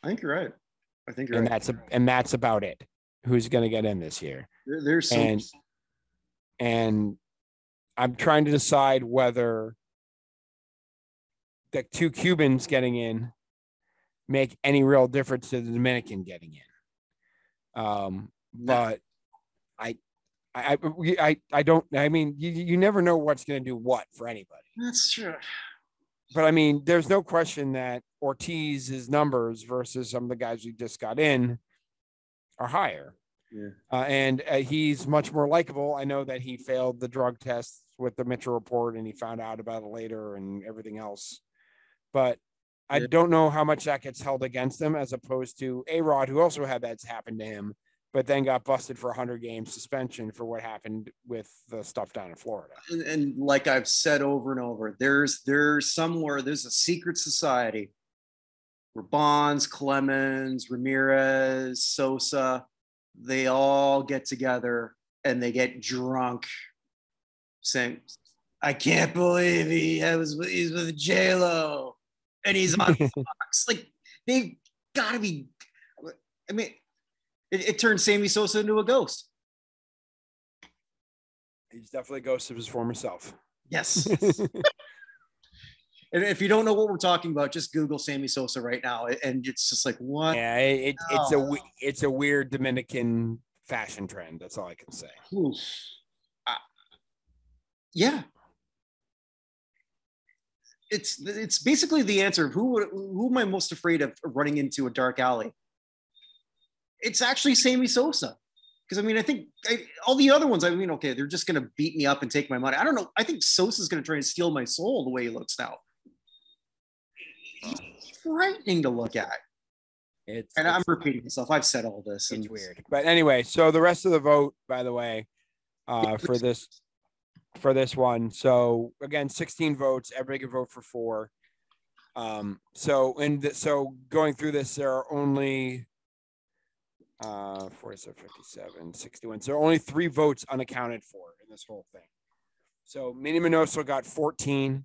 I think you're right. I think you're and right. That's a, and that's about it. Who's going to get in this year? There, there's some... and and I'm trying to decide whether the two Cubans getting in make any real difference to the Dominican getting in. Um, but I, I, I, I don't, I mean, you, you never know what's going to do what for anybody. That's true. But I mean, there's no question that Ortiz's numbers versus some of the guys who just got in are higher. Yeah. Uh, and uh, he's much more likable. I know that he failed the drug tests with the Mitchell report and he found out about it later and everything else. But I don't know how much that gets held against him as opposed to A-Rod, who also had that happen to him, but then got busted for a one hundred game suspension for what happened with the stuff down in Florida. And, and like I've said over and over, there's there's somewhere, there's a secret society where Bonds, Clemens, Ramirez, Sosa, they all get together and they get drunk saying, I can't believe he was he's with J-Lo. And he's on Fox. Like, they've got to be. I mean, it, it turned Sammy Sosa into a ghost. He's definitely a ghost of his former self. Yes. And if you don't know what we're talking about, just Google Sammy Sosa right now, and it's just like, what? Yeah, it, it's a it's a weird Dominican fashion trend. That's all I can say. Uh, yeah. It's it's basically the answer of who would, who am I most afraid of running into a dark alley? It's actually Sammy Sosa, because I mean I think I, all the other ones I mean okay they're just gonna beat me up and take my money. I don't know. I think Sosa's gonna try and steal my soul the way he looks now. He's frightening to look at. It's and it's, I'm repeating myself. I've said all this. It's and weird, but anyway. So the rest of the vote, by the way, uh, for this. for this one. So again, sixteen votes, everybody can vote for four. Um, so, and th- so going through this, there are only uh, forty-seven, fifty-seven, sixty-one. So only three votes unaccounted for in this whole thing. So Mindy Minoso got fourteen,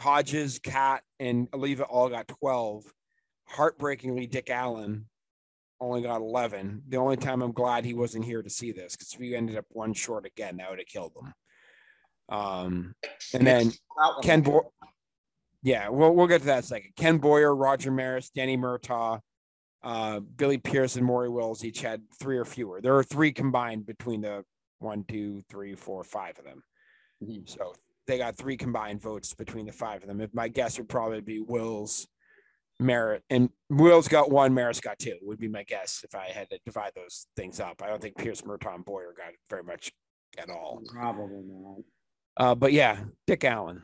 Hodges, Kat, and Oliva all got twelve. Heartbreakingly, Dick Allen only got eleven. The only time I'm glad he wasn't here to see this, because if we ended up one short again, that would have killed him. Um, and then Ken Bo- yeah, we'll, we'll get to that in a second. Ken Boyer, Roger Maris, Denny Murtaugh, uh, Billy Pierce, and Maury Wills each had three or fewer. There are three combined between the one, two, three, four, five of them. Mm-hmm. So they got three combined votes between the five of them. If my guess would probably be Will's, Merritt, and Will's got one, Merritt's got two, would be my guess if I had to divide those things up. I don't think Pierce, Murtaugh, Boyer got it very much at all. Probably not. Uh, but yeah, Dick Allen,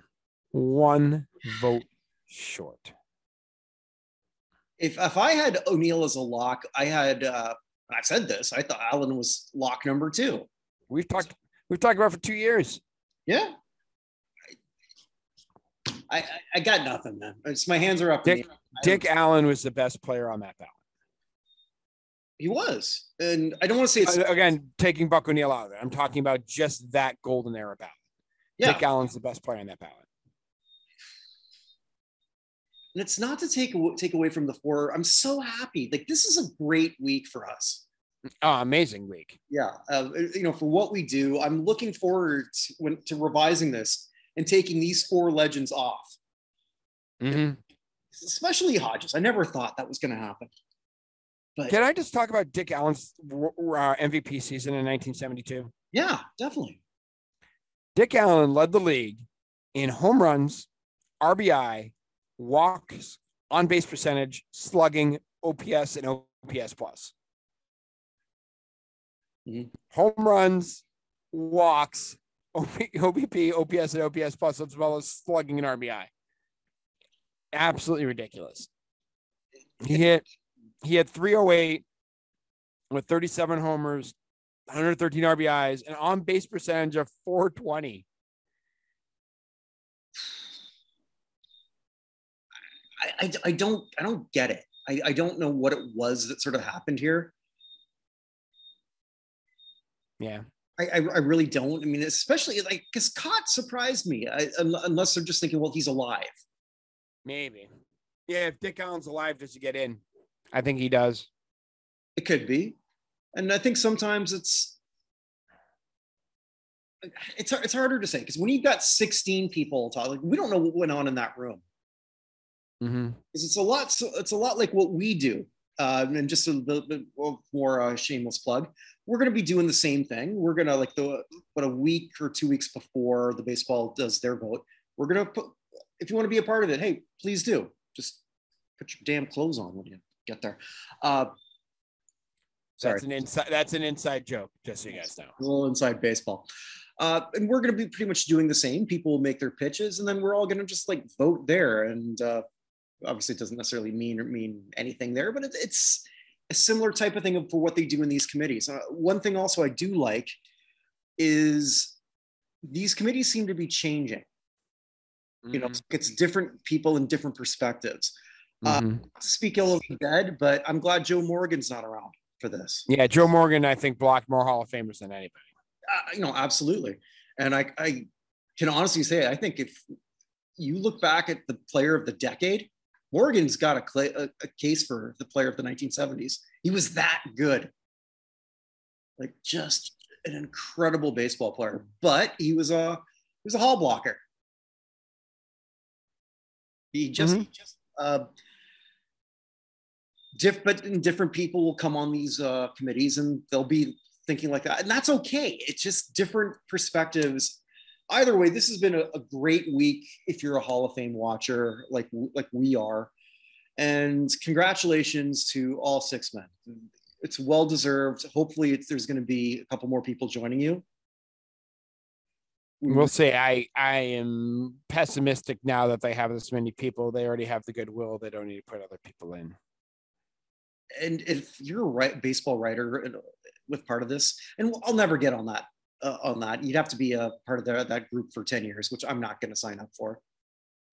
one vote short. If if I had O'Neill as a lock, I had. Uh, I've said this. I thought Allen was lock number two. We've talked. We've talked about it for two years. Yeah. I, I, I got nothing, man. It's, my hands are up. Dick, Dick Allen was the best player on that ballot. He was, and I don't want to say it's again taking Buck O'Neill out of it. I'm talking about just that golden era ballot. Yeah. Dick Allen's the best player on that ballot. And it's not to take take away from the four. I'm so happy. Like, this is a great week for us. Oh, amazing week. Yeah. Uh, you know, for what we do, I'm looking forward to, when, to revising this and taking these four legends off. Mm-hmm. Especially Hodges. I never thought that was going to happen. But can I just talk about Dick Allen's uh, M V P season in nineteen seventy-two? Yeah, definitely. Dick Allen led the league in home runs, R B I, walks, on-base percentage, slugging, O P S, and O P S plus. Mm-hmm. Home runs, walks, O B P, O P S, and O P S plus, as well as slugging and R B I. Absolutely ridiculous. He hit. He had three oh eight with thirty-seven homers, one hundred thirteen R B Is, and on-base percentage of four twenty. I, I, I don't I don't get it. I, I don't know what it was that sort of happened here. Yeah, I I, I really don't. I mean, especially like because Cott surprised me. I, unless they're just thinking, well, he's alive. Maybe. Yeah, if Dick Allen's alive, does he get in? I think he does. It could be. And I think sometimes it's it's it's harder to say because when you've got sixteen people talking, like, we don't know what went on in that room. Mm-hmm. It's a lot. So it's a lot like what we do, uh, and just a little bit more uh, shameless plug. We're going to be doing the same thing. We're going to like the what a week or two weeks before the baseball does their vote. We're going to put, if you want to be a part of it, hey, please do. Just put your damn clothes on when you get there. Uh, sorry, that's an inside. That's an inside joke. Just so you guys know, a little inside baseball. Uh, and we're going to be pretty much doing the same. People will make their pitches, and then we're all going to just like vote there and. Uh, Obviously, it doesn't necessarily mean mean anything there, but it's, it's a similar type of thing for what they do in these committees. Uh, one thing also I do like is these committees seem to be changing. Mm-hmm. You know, it's different people and different perspectives. Mm-hmm. Uh, to speak ill of the dead, but I'm glad Joe Morgan's not around for this. Yeah, Joe Morgan, I think, blocked more Hall of Famers than anybody. Uh, you know, absolutely. And I, I can honestly say, I think if you look back at the player of the decade, Morgan's got a, cl- a, a case for the player of the nineteen seventies. He was that good. Like just an incredible baseball player, but he was a, he was a hall blocker. He just, mm-hmm. he just uh, diff, but different people will come on these uh, committees and they'll be thinking like that. And that's okay. It's just different perspectives. Either way, this has been a, a great week if you're a Hall of Fame watcher like, like we are. And congratulations to all six men. It's well-deserved. Hopefully it's, there's going to be a couple more people joining you. We'll see. I, I am pessimistic now that they have this many people. They already have the goodwill. They don't need to put other people in. And if you're a right, baseball writer with part of this, and I'll never get on that. Uh, on that, you'd have to be a part of the, that group for ten years, which I'm not going to sign up for.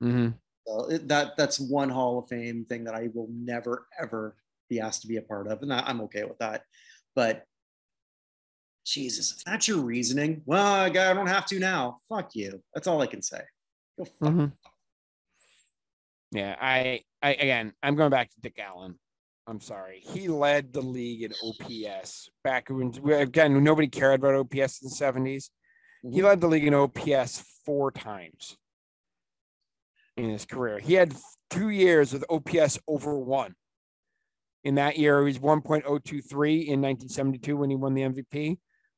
Mm-hmm. So it, that that's one Hall of Fame thing that I will never ever be asked to be a part of, and I, I'm okay with that. But Jesus, if that's your reasoning, well, I, got, I don't have to now. Fuck you. That's all I can say. Go fuck. Mm-hmm. Yeah, I, I again, I'm going back to Dick Allen. I'm sorry. He led the league in O P S back when, again, nobody cared about O P S in the seventies. He led the league in O P S four times in his career. He had two years with O P S over one. In that year, he was one point oh two three in nineteen seventy-two when he won the M V P.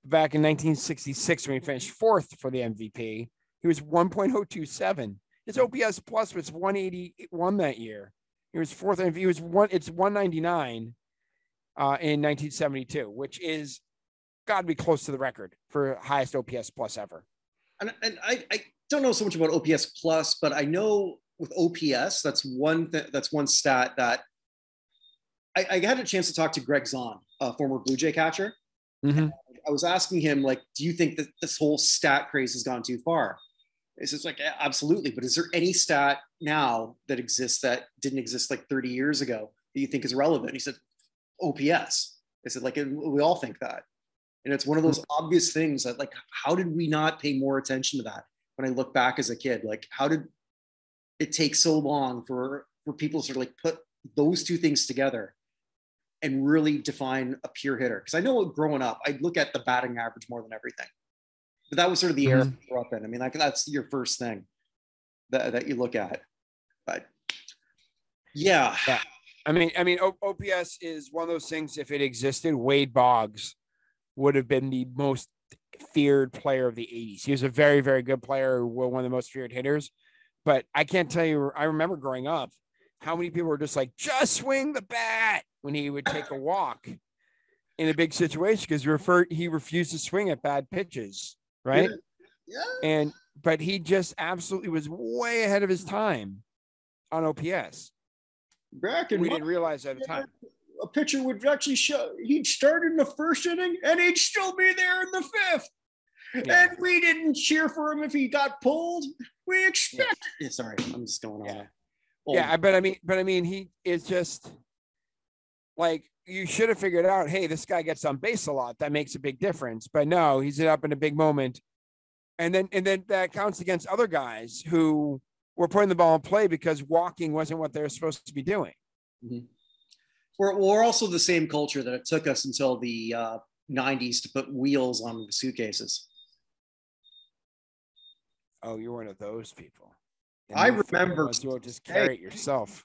back in nineteen sixty-six when he finished fourth for the M V P. He was one point oh two seven. His O P S plus was one eighty-one that year. He was fourth M V P. He was one. It's one ninety-nine uh, in nineteen seventy-two, which is got to be close to the record for highest O P S plus ever. And, and I, I don't know so much about O P S plus, but I know with O P S, that's one th- that's one stat that I, I had a chance to talk to Greg Zahn, a former Blue Jay catcher. Mm-hmm. I was asking him, like, do you think that this whole stat craze has gone too far? It's just like, absolutely. But is there any stat now that exists that didn't exist like thirty years ago that you think is relevant? He said, O P S. I said, like, we all think that. And it's one of those obvious things that, like, how did we not pay more attention to that? When I look back as a kid, like, how did it take so long for, for people to sort of like put those two things together and really define a pure hitter? Because I know growing up, I'd look at the batting average more than everything. But that was sort of the mm-hmm. era I grew up in. I mean, like, that's your first thing that, that you look at. But yeah. yeah. I mean, I mean, o- OPS is one of those things. If it existed, Wade Boggs would have been the most feared player of the eighties. He was a very, very good player, one of the most feared hitters. But I can't tell you, I remember growing up, how many people were just like, just swing the bat when he would take a walk in a big situation because referred he refused to swing at bad pitches, right? Yeah. Yeah. And but he just absolutely was way ahead of his time on O P S. Back and we didn't realize that at the time. A pitcher would actually show he'd start in the first inning and he'd still be there in the fifth. Yeah. And we didn't cheer for him if he got pulled. We expect yeah. Yeah, sorry, I'm just going on. Yeah. yeah, but I mean, but I mean, he is just like you should have figured out, hey, this guy gets on base a lot. That makes a big difference. But no, he's up in a big moment. And then and then that counts against other guys who were putting the ball in play because walking wasn't what they were supposed to be doing. Mm-hmm. We're, we're also the same culture that it took us until the uh, nineties to put wheels on the suitcases. Oh, you're one of those people. And I remember you just carry it yourself.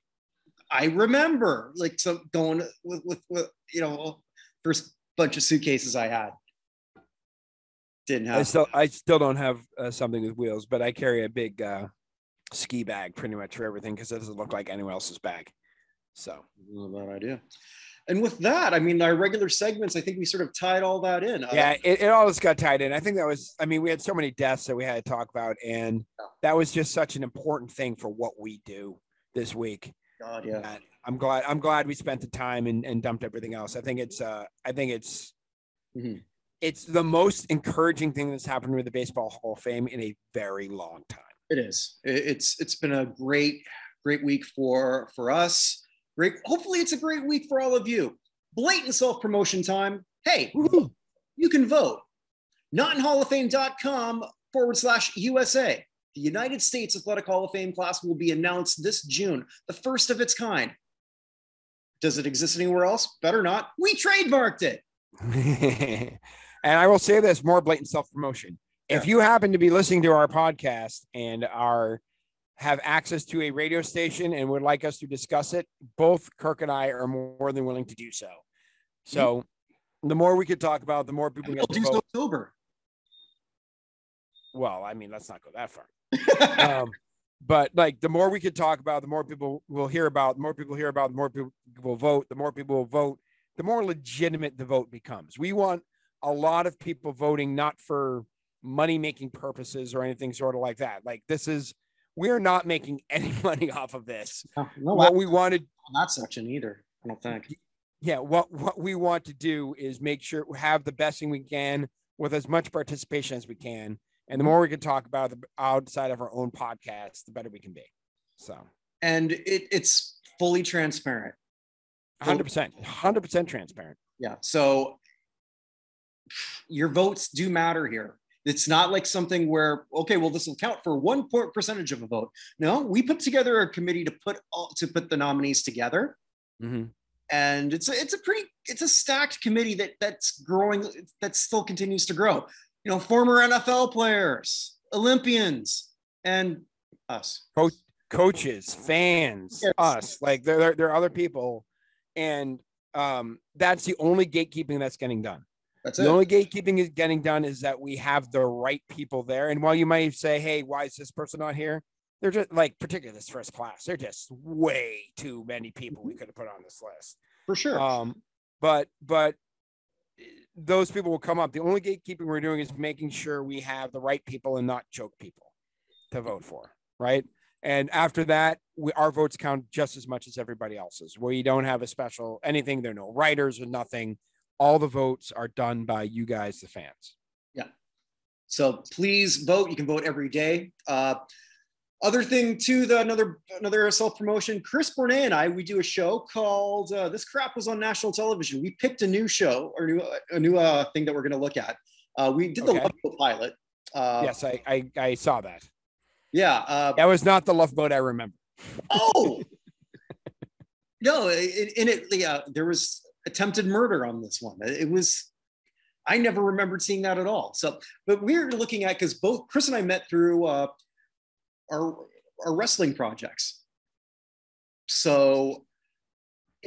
I remember like so going with, with, with, you know, first bunch of suitcases I had. Didn't have. I still, I still don't have uh, something with wheels, but I carry a big uh, ski bag pretty much for everything because it doesn't look like anyone else's bag. So bad idea. And with that, I mean, our regular segments, I think we sort of tied all that in. Yeah, uh, it, it all just got tied in. I think that was, I mean, we had so many deaths that we had to talk about. And that was just such an important thing for what we do this week. God, yeah. And I'm glad, I'm glad we spent the time and, and dumped everything else. I think it's, uh, I think it's, mm-hmm. it's the most encouraging thing that's happened with the Baseball Hall of Fame in a very long time. It is. It's, it's been a great, great week for, for us. Great. Hopefully it's a great week for all of you. Blatant self-promotion time. Hey, Woo-hoo. You can vote. Not in Hall of Fame dot com forward slash U S A. The United States Athletic Hall of Fame class will be announced this June, the first of its kind. Does it exist anywhere else? Better not. We trademarked it. And I will say this, more blatant self-promotion. Yeah. If you happen to be listening to our podcast and our have access to a radio station and would like us to discuss it, both Kirk and I are more than willing to do so. So the more we could talk about, the more people get to vote. So sober. Well, I mean, let's not go that far. um, but like the more we could talk about, the more people will hear about, the more people hear about, the more people will vote, the more people will vote, the more legitimate the vote becomes. We want a lot of people voting, not for money-making purposes or anything sort of like that. Like this is, we're not making any money off of this. No, no, what we wanted, not section either, I don't think. Yeah, what what we want to do is make sure we have the best thing we can with as much participation as we can, and the more we can talk about the outside of our own podcast, the better we can be. So, and it, it's fully transparent, one hundred percent, one hundred percent transparent. Yeah. So your votes do matter here. It's not like something where, okay, well, this will count for one percentage of a vote. No, we put together a committee to put all, to put the nominees together. Mm-hmm. And it's a, it's a pretty, it's a stacked committee that that's growing, that still continues to grow. You know, former N F L players, Olympians, and us. Co- coaches, fans, yes. us. Like there, there are other people. And um, that's the only gatekeeping that's getting done. That's it. The only gatekeeping is getting done is that we have the right people there. And while you might say, hey, why is this person not here? They're just like, particularly this first class, they're just way too many people we could have put on this list. For sure. Um, but, but those people will come up. The only gatekeeping we're doing is making sure we have the right people and not choke people to vote for. Right. And after that, we, our votes count just as much as everybody else's. We don't have a special anything. There are no writers or nothing. All the votes are done by you guys, the fans. Yeah. So please vote. You can vote every day. Uh, Other thing too, the, another another self-promotion, Chris Bournet and I, we do a show called uh, This Crap Was on National Television. We picked a new show, or new, a new uh, thing that we're going to look at. Uh, we did okay. the Love Boat pilot. Uh, yes, I, I I saw that. Yeah. Uh, that was not the Love Boat I remember. Oh! No, in it, yeah, there was attempted murder on this one. It was, I never remembered seeing that at all. So, but we're looking at, because both Chris and I met through... Uh, Our, our wrestling projects. So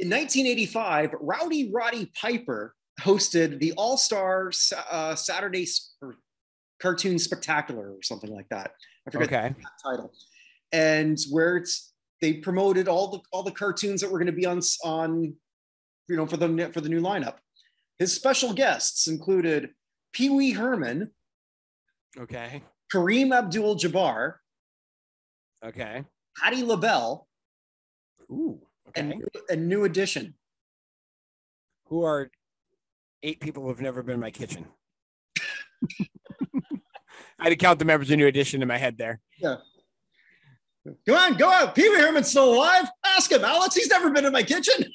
in nineteen eighty-five, Rowdy Roddy Piper hosted the All-Star uh, Saturday Sp- Cartoon Spectacular or something like that. I forget okay. the title. And where it's, they promoted all the all the cartoons that were going to be on, on you know, for the, for the new lineup. His special guests included Pee Wee Herman, okay, Kareem Abdul-Jabbar, okay, Patti LaBelle, ooh, okay, and a New Edition, who are eight people who have never been in my kitchen. I had to count the members of New Edition in my head there. Yeah. Go on, go on. Pee Wee Herman's still alive. Ask him, Alex. He's never been in my kitchen.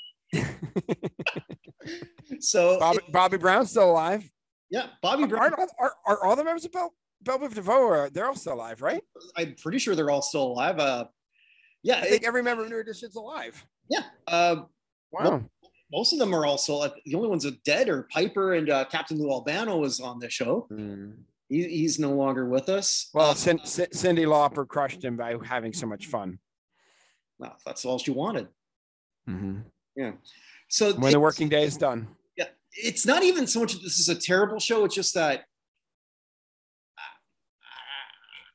So Bobby, it, Bobby Brown's still alive. Yeah, Bobby Brown. Are, are, are all the members of Bill? Bell Biv DeVoe, they're all still alive, right? I'm pretty sure they're all still alive. Uh, yeah, I think it, every member of New Edition's alive. Yeah. Uh, wow. Most, most of them are also, the only ones that are dead are Piper and uh, Captain Lou Albano was on this show. Mm. He, he's no longer with us. Well, uh, C- C- Cyndi Lauper crushed him by having so much fun. Well, that's all she wanted. Mm-hmm. Yeah. So when the working day is done. Yeah, it's not even so much that this is a terrible show. It's just that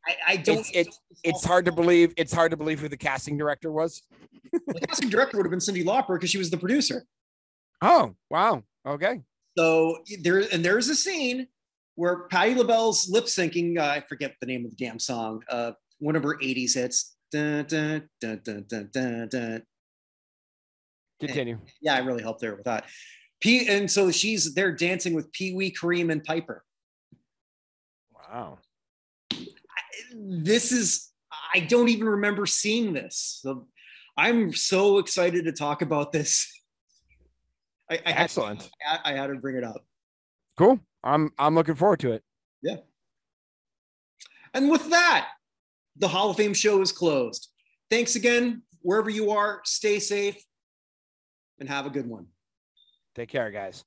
I, I don't. It's, it's, it's hard to believe. It's hard to believe who the casting director was. The casting director would have been Cyndi Lauper because she was the producer. Oh wow! Okay. So there, and there's a scene where Patti LaBelle's lip syncing. Uh, I forget the name of the damn song. Uh, one of her eighties hits. Dun, dun, dun, dun, dun, dun, dun. Continue. And, yeah, I really helped there with that. P and so she's there dancing with Pee Wee, Kareem, and Piper. Wow. This is, I don't even remember seeing this. So I'm so excited to talk about this. I, I Excellent. Had to, I, I had to bring it up. Cool. I'm I'm looking forward to it. Yeah. And with that, the Hall of Fame show is closed. Thanks again. Wherever you are, stay safe and have a good one. Take care, guys.